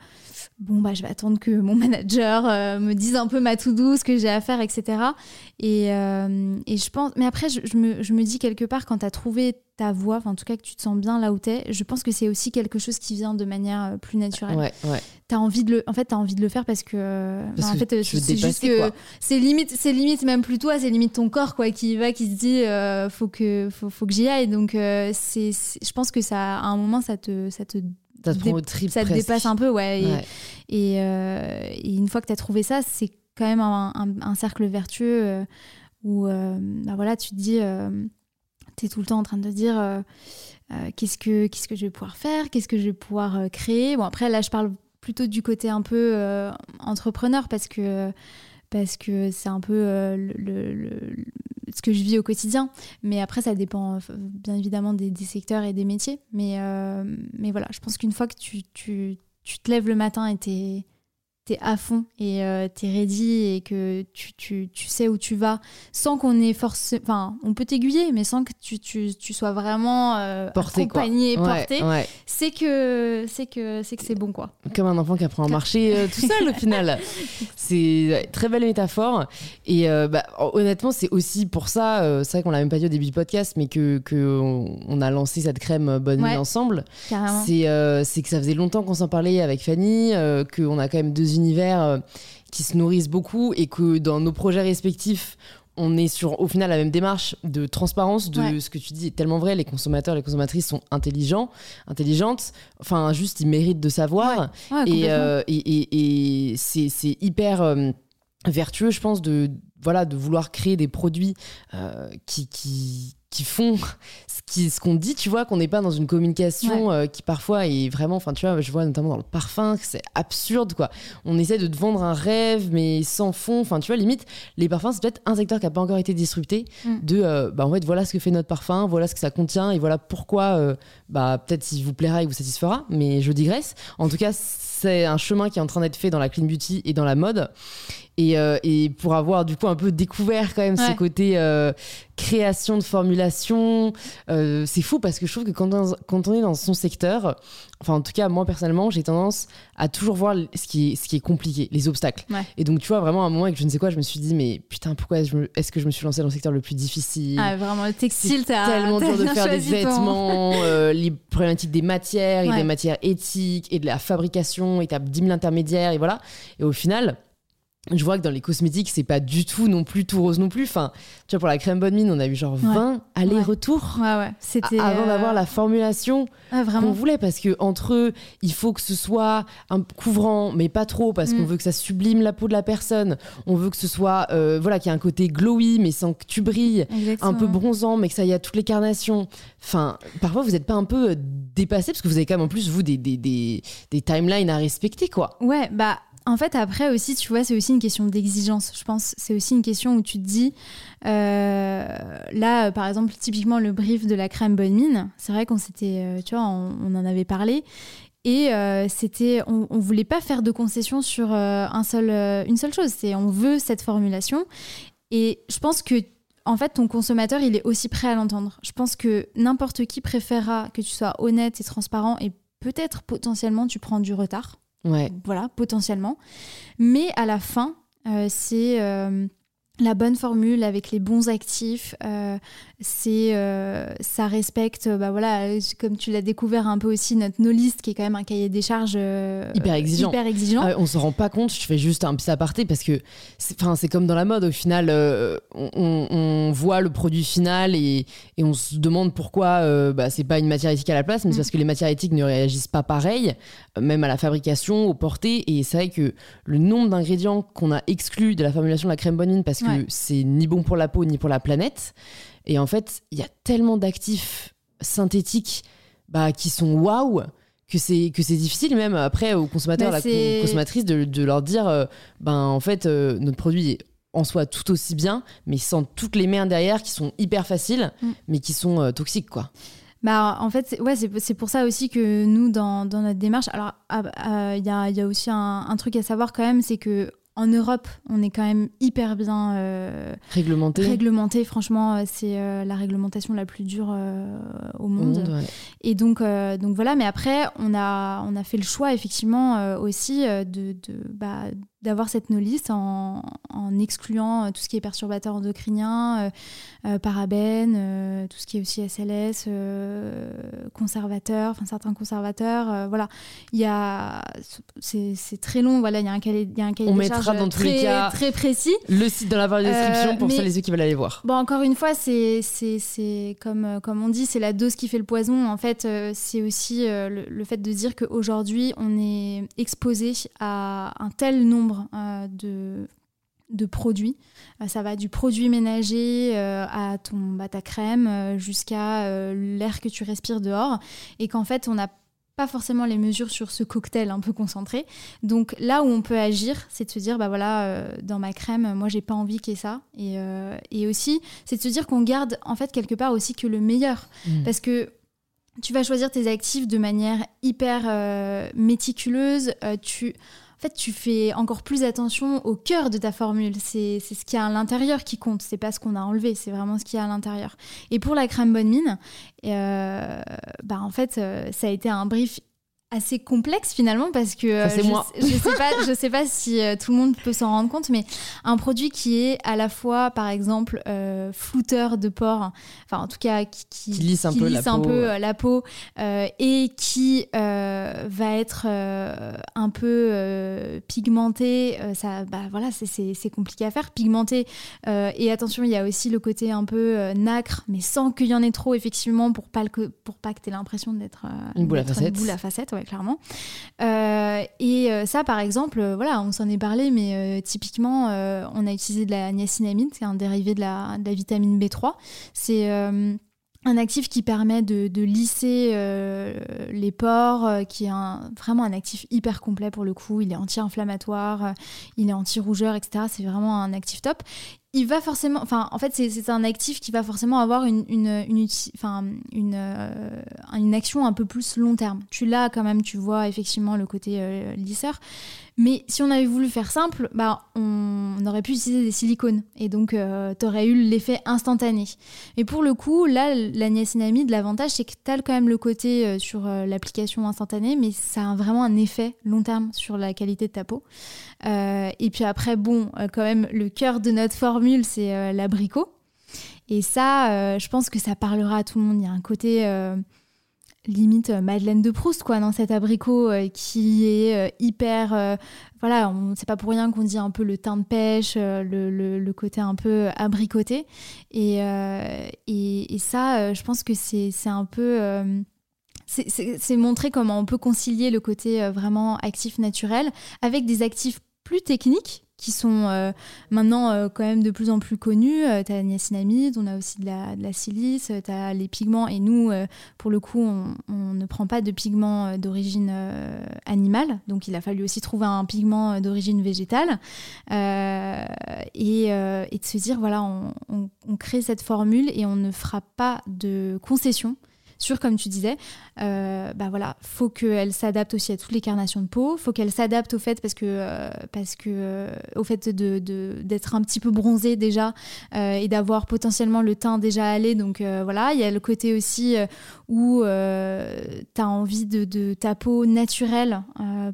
bon bah je vais attendre que mon manager euh, me dise un peu ma to-do, ce que j'ai à faire, et cetera. Et, euh, et je pense, mais après je, je, me, je me dis quelque part, quand t'as trouvé ta voie, enfin en tout cas que tu te sens bien là où t'es, je pense que c'est aussi quelque chose qui vient de manière plus naturelle. Ouais, ouais. T'as envie de le, en fait t'as envie de le faire parce que, parce ben, en que fait, c'est juste que c'est limite, c'est limite même plus toi, c'est limite ton corps quoi qui va, qui se dit euh, faut que, faut, faut que j'y aille. Donc euh, c'est, c'est, je pense que ça, à un moment ça te, ça te Ça te, prend au trip, ça te dépasse un peu, ouais. Et, ouais. et, euh, et une fois que tu as trouvé ça, c'est quand même un, un, un cercle vertueux euh, où euh, bah voilà, tu te dis, euh, tu es tout le temps en train de te dire euh, euh, qu'est-ce que, qu'est-ce que je vais pouvoir faire, qu'est-ce que je vais pouvoir euh, créer. Bon, après, là, je parle plutôt du côté un peu euh, entrepreneur parce que, parce que c'est un peu euh, le, le, le, ce que je vis au quotidien. Mais après, ça dépend bien évidemment des, des secteurs et des métiers. Mais, euh, mais voilà, je pense qu'une fois que tu, tu, tu te lèves le matin et t'es, t'es à fond et euh, t'es ready et que tu, tu, tu sais où tu vas, sans qu'on ait forcément... Enfin, on peut t'aiguiller, mais sans que tu, tu, tu sois vraiment euh, porté, accompagné, quoi. porté. Ouais, ouais. C'est, que, c'est, que, c'est que c'est bon, quoi. Comme un enfant qui apprend à marcher euh, tout seul, au final. C'est très belle métaphore. Et euh, bah, honnêtement, c'est aussi pour ça, euh, c'est vrai qu'on l'a même pas dit au début du podcast, mais que, que on, on a lancé cette crème Bonne ouais, Nuit ensemble. Carrément. C'est, euh, c'est que ça faisait longtemps qu'on s'en parlait avec Fanny, euh, qu'on a quand même deux univers euh, qui se nourrissent beaucoup et que dans nos projets respectifs, on est sur, au final, la même démarche de transparence, de ouais. ce que tu dis est tellement vrai. Les consommateurs, les consommatrices sont intelligents, intelligentes. Enfin, juste, ils méritent de savoir. Ouais. Ouais, et, euh, et, et, et c'est, c'est hyper euh, vertueux, je pense, de, voilà, de vouloir créer des produits euh, qui... qui qui font ce, qui, ce qu'on dit, tu vois, qu'on n'est pas dans une communication ouais. euh, qui parfois est vraiment, enfin tu vois, je vois notamment dans le parfum, c'est absurde quoi. On essaie de te vendre un rêve mais sans fond, enfin tu vois, limite les parfums c'est peut-être un secteur qui n'a pas encore été disrupté mm. de, euh, bah en fait voilà ce que fait notre parfum, voilà ce que ça contient et voilà pourquoi euh, bah peut-être s'il vous plaira, il vous satisfera, mais je digresse. En tout cas, c'est un chemin qui est en train d'être fait dans la clean beauty et dans la mode. Et, euh, et pour avoir du coup un peu découvert quand même ouais. ces côtés euh, création de formulation, euh, c'est fou parce que je trouve que quand on, quand on est dans son secteur, enfin en tout cas moi personnellement, j'ai tendance à toujours voir ce qui est, ce qui est compliqué, les obstacles. Ouais. Et donc tu vois vraiment à un moment avec je ne sais quoi, je me suis dit mais putain pourquoi je me, est-ce que je me suis lancée dans le secteur le plus difficile ? Ah vraiment le textile, c'est t'as, tellement t'as dur de faire des vêtements, euh, les problématiques des matières et ouais. des matières éthiques et de la fabrication, étape dix mille intermédiaires et voilà. Et au final, je vois que dans les cosmétiques, c'est pas du tout non plus tout rose non plus. Enfin, tu vois, pour la crème Bonne Mine, on a eu genre vingt ouais. allers-retours ouais, ouais. C'était avant euh... d'avoir la formulation ah, qu'on voulait. Parce qu'entre eux, il faut que ce soit un couvrant, mais pas trop, parce mm. qu'on veut que ça sublime la peau de la personne. On veut que ce soit, euh, voilà, qu'il y ait un côté glowy, mais sans que tu brilles. Exactement. Un peu bronzant, mais que ça y a toutes les carnations. Enfin, parfois, vous n'êtes pas un peu dépassés, parce que vous avez quand même en plus, vous, des, des, des, des timelines à respecter, quoi. Ouais, bah. En fait, après aussi, tu vois, c'est aussi une question d'exigence, je pense. C'est aussi une question où tu te dis... Euh, là, par exemple, typiquement, le brief de la crème Bonne Mine, c'est vrai qu'on s'était... Tu vois, on, on en avait parlé. Et euh, c'était... On, on voulait pas faire de concession sur euh, un seul, euh, une seule chose. C'est on veut cette formulation. Et je pense que, en fait, ton consommateur, il est aussi prêt à l'entendre. Je pense que n'importe qui préférera que tu sois honnête et transparent. Et peut-être, potentiellement, tu prends du retard. Ouais. Voilà, potentiellement. Mais à la fin, euh, c'est, euh, la bonne formule avec les bons actifs, euh, c'est, euh, ça respecte, bah voilà, comme tu l'as découvert un peu aussi, notre no list qui est quand même un cahier des charges euh, hyper exigeant. Hyper exigeant. Euh, on ne se rend pas compte, je fais juste un petit aparté parce que c'est, c'est comme dans la mode, au final, euh, on, on, on voit le produit final et, et on se demande pourquoi euh, bah, ce n'est pas une matière éthique à la place, mais mmh. c'est parce que les matières éthiques ne réagissent pas pareil, même à la fabrication, aux portées. Et c'est vrai que le nombre d'ingrédients qu'on a exclus de la formulation de la crème Bonine parce que ouais. c'est ni bon pour la peau ni pour la planète, et en fait il y a tellement d'actifs synthétiques bah, qui sont waouh que c'est, que c'est difficile même après aux consommateurs, bah, la consommatrice de, de leur dire euh, ben en fait euh, notre produit est en soi tout aussi bien mais sans toutes les merdes derrière qui sont hyper faciles mm. mais qui sont euh, toxiques quoi. Bah, en fait, c'est, ouais, c'est, c'est pour ça aussi que nous dans, dans notre démarche, alors il euh, y, a, y a aussi un, un truc à savoir quand même, c'est que en Europe, on est quand même hyper bien euh, réglementé. Réglementé, franchement, c'est euh, la réglementation la plus dure euh, au monde. Au monde ouais. Et donc, euh, donc voilà. Mais après, on a on a fait le choix effectivement euh, aussi de, de bah, d'avoir cette no list en, en excluant tout ce qui est perturbateur endocrinien, euh, euh, parabènes, euh, tout ce qui est aussi S L S, euh, conservateurs, enfin certains conservateurs. Euh, voilà, il y a c'est, c'est très long. Voilà, il y a un cahier des charges. Dans tous très, les cas, très précis. Le site dans la barre de description euh, pour mais, ça, les ceux qui veulent aller voir. Bon, encore une fois, c'est, c'est, c'est comme, comme on dit, c'est la dose qui fait le poison. En fait, euh, c'est aussi euh, le, le fait de dire qu'aujourd'hui, on est exposé à un tel nombre euh, de, de produits. Euh, ça va du produit ménager euh, à, ton, à ta crème jusqu'à euh, l'air que tu respires dehors. Et qu'en fait, on a pas forcément les mesures sur ce cocktail un peu concentré. Donc là où on peut agir, c'est de se dire bah voilà, euh, dans ma crème, moi j'ai pas envie qu'il y ait ça. Et, euh, et aussi, c'est de se dire qu'on garde en fait quelque part aussi que le meilleur. Mmh. Parce que tu vas choisir tes actifs de manière hyper euh, méticuleuse. Euh, tu... En fait, tu fais encore plus attention au cœur de ta formule. C'est, c'est ce qu'il y a à l'intérieur qui compte. C'est pas ce qu'on a enlevé, c'est vraiment ce qu'il y a à l'intérieur. Et pour la crème Bonne Mine, euh, bah en fait, ça a été un brief assez complexe finalement parce que euh, je, je sais pas, je sais pas si euh, tout le monde peut s'en rendre compte, mais un produit qui est à la fois par exemple euh, flouteur de pores, enfin en tout cas qui, qui, qui lisse un, qui peu, lisse la un peu la peau euh, et qui euh, va être euh, un peu euh, pigmenté, euh, ça, bah voilà, c'est, c'est, c'est compliqué à faire, pigmenté euh, et attention il y a aussi le côté un peu euh, nacre mais sans qu'il y en ait trop effectivement pour pas le co- pour pas que t'aies l'impression d'être euh, une boule à facettes, boule à facettes ouais. Ouais, clairement. Euh, et euh, ça, par exemple, euh, voilà, on s'en est parlé, mais euh, typiquement, euh, on a utilisé de la niacinamide, c'est un dérivé de la, de la vitamine B trois. C'est euh, un actif qui permet de, de lisser euh, les pores, euh, qui est un, vraiment un actif hyper complet pour le coup. Il est anti-inflammatoire, euh, il est anti-rougeur, et cetera. C'est vraiment un actif top. Il va forcément, enfin, en fait, c'est, c'est un actif qui va forcément avoir une, une, une, enfin, une, euh, une action un peu plus long terme. Tu l'as quand même, tu vois effectivement le côté euh, lisseur. Mais si on avait voulu faire simple, bah, on aurait pu utiliser des silicones. Et donc, euh, t'aurais eu l'effet instantané. Mais pour le coup, là, la niacinamide, l'avantage, c'est que t'as quand même le côté euh, sur euh, l'application instantanée, mais ça a vraiment un effet long terme sur la qualité de ta peau. Euh, et puis après, bon, euh, quand même, le cœur de notre forme, c'est euh, l'abricot. Et ça, euh, je pense que ça parlera à tout le monde. Il y a un côté euh, limite Madeleine de Proust, quoi, dans cet abricot euh, qui est euh, hyper... Euh, voilà, on, c'est pas pour rien qu'on dit un peu le teint de pêche, euh, le, le, le côté un peu abricoté. Et, euh, et, et ça, euh, je pense que c'est, c'est un peu... Euh, C'est, c'est, c'est montrer comment on peut concilier le côté euh, vraiment actif naturel avec des actifs plus techniques qui sont euh, maintenant euh, quand même de plus en plus connus. Euh, tu as la niacinamide, on a aussi de la, de la silice, tu as les pigments. Et nous, euh, pour le coup, on, on ne prend pas de pigments euh, d'origine euh, animale. Donc, il a fallu aussi trouver un pigment euh, d'origine végétale. Euh, et, euh, et de se dire, voilà, on, on, on crée cette formule et on ne fera pas de concession. Sur, comme tu disais, euh, bah voilà, faut qu'elle s'adapte aussi à toutes les carnations de peau, faut qu'elle s'adapte au fait parce que euh, parce que euh, au fait de, de d'être un petit peu bronzée déjà euh, et d'avoir potentiellement le teint déjà allé. Donc euh, voilà, il y a le côté aussi euh, où euh, t'as envie de, de ta peau naturelle. Euh,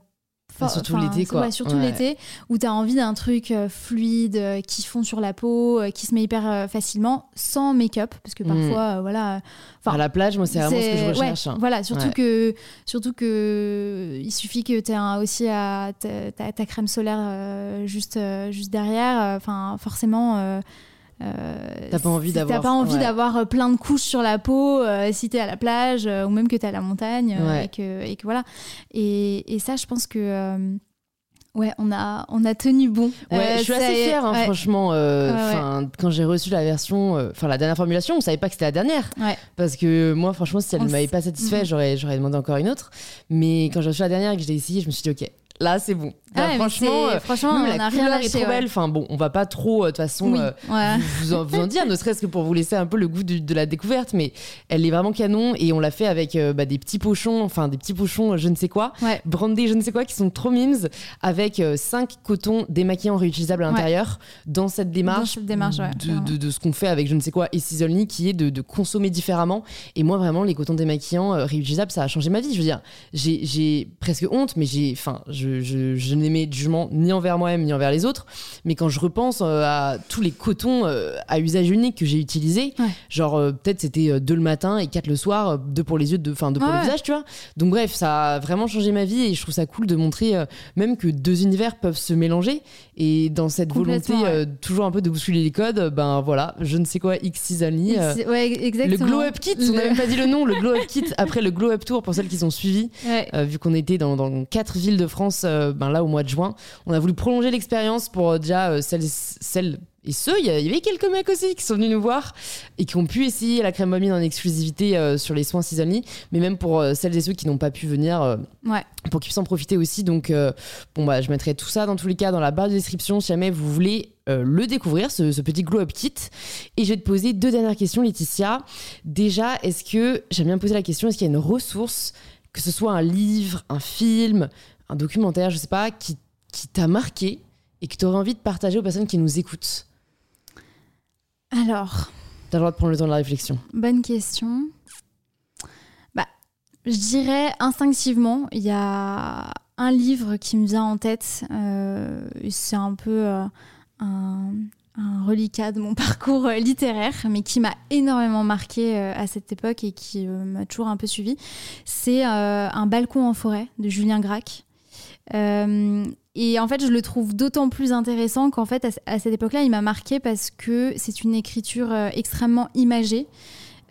For... Surtout enfin, l'été, quoi. Ouais, surtout ouais. l'été, où t'as envie d'un truc euh, fluide, euh, qui fond sur la peau, euh, qui se met hyper euh, facilement, sans make-up, parce que parfois, mmh. euh, voilà... Euh, à la plage, moi, c'est, c'est vraiment ce que je recherche. Ouais, hein. Voilà, surtout, ouais. que, surtout que il suffit que t'aies un, aussi à, t'a, t'a, ta crème solaire euh, juste, euh, juste derrière. Enfin, euh, forcément... Euh, Euh, t'as pas envie, d'avoir, t'as pas envie ouais. d'avoir plein de couches sur la peau euh, si t'es à la plage euh, ou même que t'es à la montagne euh, ouais. et, que, et que voilà et, et ça je pense que euh, ouais on a, on a tenu bon ouais, euh, je suis assez est... fière hein, ouais. franchement euh, ouais, ouais. quand j'ai reçu la version enfin euh, la dernière formulation on savait pas que c'était la dernière ouais. parce que moi franchement si elle ne m'avait s... pas satisfait mmh. j'aurais, j'aurais demandé encore une autre mais quand j'ai reçu la dernière et que je l'ai essayée je me suis dit ok là c'est bon. Là, ouais, franchement, c'est... franchement même on la couleur est trop ouais. belle. Enfin bon, on va pas trop de toute façon oui, euh, ouais. vous, vous, en, vous en dire, ne serait-ce que pour vous laisser un peu le goût de, de la découverte. Mais elle est vraiment canon et on l'a fait avec euh, bah, des petits pochons, enfin des petits pochons, je ne sais quoi, ouais. brandés, je ne sais quoi, qui sont trop mimes, avec euh, cinq cotons démaquillants réutilisables à l'intérieur ouais. dans cette démarche, dans cette démarche ouais, de, de, de ce qu'on fait avec je ne sais quoi et Seasonly, qui est de, de consommer différemment. Et moi vraiment, les cotons démaquillants euh, réutilisables, ça a changé ma vie. Je veux dire, j'ai, j'ai presque honte, mais j'ai, enfin, je, je, je n'aimais de jugement ni envers moi-même ni envers les autres, mais quand je repense euh, à tous les cotons euh, à usage unique que j'ai utilisés, ouais. genre euh, peut-être c'était euh, deux le matin et quatre le soir, euh, deux pour les yeux, deux, enfin deux ouais. pour le visage, tu vois. Donc bref, ça a vraiment changé ma vie et je trouve ça cool de montrer euh, même que deux univers peuvent se mélanger et dans cette volonté euh, ouais. toujours un peu de bousculer les codes, euh, ben voilà, je ne sais quoi, X Seasonly, euh, ouais, le Glow Up Kit, le... on n'a même pas dit le nom, le Glow Up Kit après le Glow Up Tour pour celles qui sont suivies, ouais. euh, vu qu'on était dans, dans quatre villes de France, euh, ben là au mois de juin. On a voulu prolonger l'expérience pour euh, déjà euh, celles, celles et ceux. Il y avait quelques mecs aussi qui sont venus nous voir et qui ont pu essayer la crème Momine en exclusivité euh, sur les soins Seasonly, mais même pour euh, celles et ceux qui n'ont pas pu venir euh, ouais. pour qu'ils puissent en profiter aussi. Donc euh, bon bah je mettrai tout ça dans tous les cas dans la barre de description si jamais vous voulez euh, le découvrir, ce, ce petit glow up kit. Et je vais te poser deux dernières questions, Laetitia. Déjà, est-ce que j'aime bien poser la question, est-ce qu'il y a une ressource, que ce soit un livre, un film, un documentaire, je sais pas, qui, qui t'a marqué et que t'aurais envie de partager aux personnes qui nous écoutent? Alors... T'as le droit de prendre le temps de la réflexion. Bonne question. Bah, je dirais instinctivement, il y a un livre qui me vient en tête. Euh, c'est un peu euh, un, un reliquat de mon parcours littéraire, mais qui m'a énormément marquée euh, à cette époque et qui euh, m'a toujours un peu suivie. C'est euh, Un balcon en forêt de Julien Gracq. Euh, et en fait je le trouve d'autant plus intéressant qu'en fait à, à cette époque-là il m'a marquée parce que c'est une écriture euh, extrêmement imagée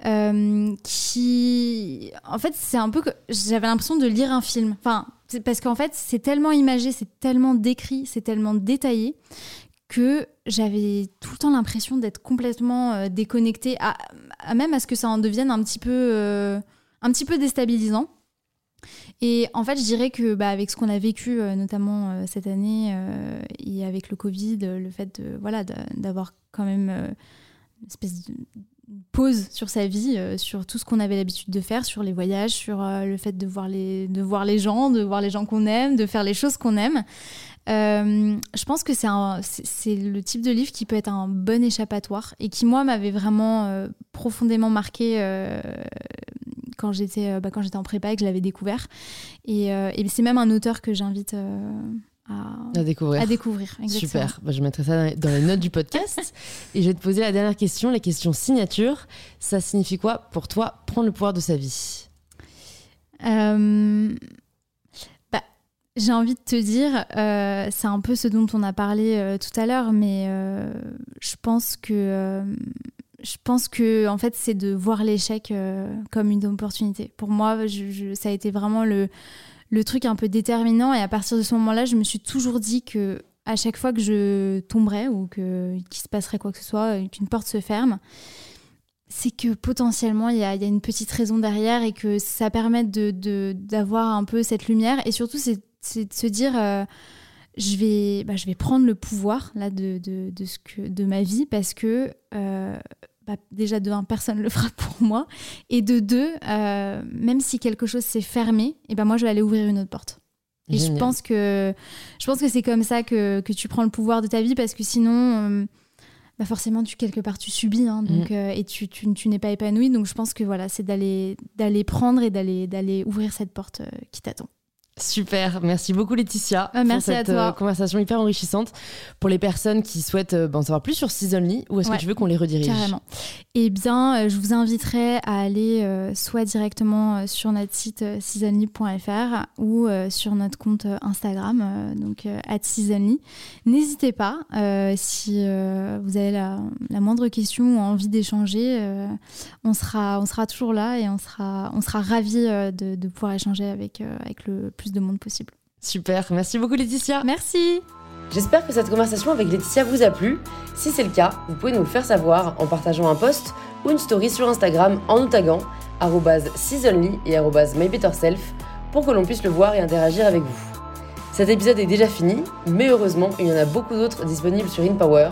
euh, qui en fait c'est un peu que j'avais l'impression de lire un film, enfin, c'est parce qu'en fait c'est tellement imagé, c'est tellement décrit, c'est tellement détaillé que j'avais tout le temps l'impression d'être complètement euh, déconnectée à, à même à ce que ça en devienne un petit peu euh, un petit peu déstabilisant. Et en fait, je dirais que bah, avec ce qu'on a vécu, euh, notamment euh, cette année, euh, et avec le Covid, euh, le fait de, voilà, de, d'avoir quand même euh, une espèce de pause sur sa vie, euh, sur tout ce qu'on avait l'habitude de faire, sur les voyages, sur euh, le fait de voir les, de voir les gens, de voir les gens qu'on aime, de faire les choses qu'on aime. Euh, je pense que c'est, un, c'est, c'est le type de livre qui peut être un bon échappatoire et qui, moi, m'avait vraiment euh, profondément marqué euh, quand j'étais, bah, quand j'étais en prépa et que je l'avais découvert. Et, euh, et c'est même un auteur que j'invite... Euh À... à découvrir. À découvrir, exactement. Super. Bah, je mettrai ça dans les notes du podcast. Et je vais te poser la dernière question, la question signature. Ça signifie quoi pour toi, prendre le pouvoir de sa vie ? euh... bah, J'ai envie de te dire, euh, c'est un peu ce dont on a parlé euh, tout à l'heure, mais euh, je pense que, euh, je pense que en fait, c'est de voir l'échec euh, comme une opportunité. Pour moi, je, je, ça a été vraiment le... le truc un peu déterminant, et à partir de ce moment-là, je me suis toujours dit que à chaque fois que je tomberais ou que, qu'il se passerait quoi que ce soit, qu'une porte se ferme, c'est que potentiellement il y a, y a une petite raison derrière et que ça permet de, de, d'avoir un peu cette lumière, et surtout c'est, c'est de se dire euh, je, vais, bah, je vais prendre le pouvoir là, de, de, de, ce que, de ma vie, parce que euh, bah, déjà de un, personne le fera pour moi, et de deux, euh, même si quelque chose s'est fermé, et ben moi je vais aller ouvrir une autre porte. Et je pense que je pense que c'est comme ça que que tu prends le pouvoir de ta vie, parce que sinon euh, bah forcément tu quelque part tu subis, hein, donc mmh. euh, et tu, tu tu n'es pas épanouie. Donc je pense que voilà, c'est d'aller d'aller prendre et d'aller d'aller ouvrir cette porte euh, qui t'attend. Super, merci beaucoup Laetitia euh, merci pour cette à toi. Euh, conversation hyper enrichissante. Pour les personnes qui souhaitent euh, en savoir plus sur Seasonly, où est-ce ouais, que tu veux qu'on les redirige? Carrément. Eh bien, euh, je vous inviterai à aller euh, soit directement euh, sur notre site euh, seasonly point f r ou euh, sur notre compte euh, Instagram, euh, donc euh, at seasonly. N'hésitez pas, euh, si euh, vous avez la, la moindre question ou envie d'échanger, euh, on, sera, on sera toujours là et on sera, on sera ravis euh, de, de pouvoir échanger avec, euh, avec le plus de monde possible. Super, merci beaucoup Laetitia. Merci. J'espère que cette conversation avec Laetitia vous a plu. Si c'est le cas, vous pouvez nous le faire savoir en partageant un post ou une story sur Instagram en nous taguant arobase seasonly et arobase mybetterself pour que l'on puisse le voir et interagir avec vous. Cet épisode est déjà fini, mais heureusement, il y en a beaucoup d'autres disponibles sur InPower.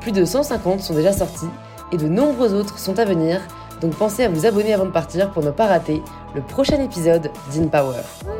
Plus de cent cinquante sont déjà sortis et de nombreux autres sont à venir, donc pensez à vous abonner avant de partir pour ne pas rater le prochain épisode d'InPower.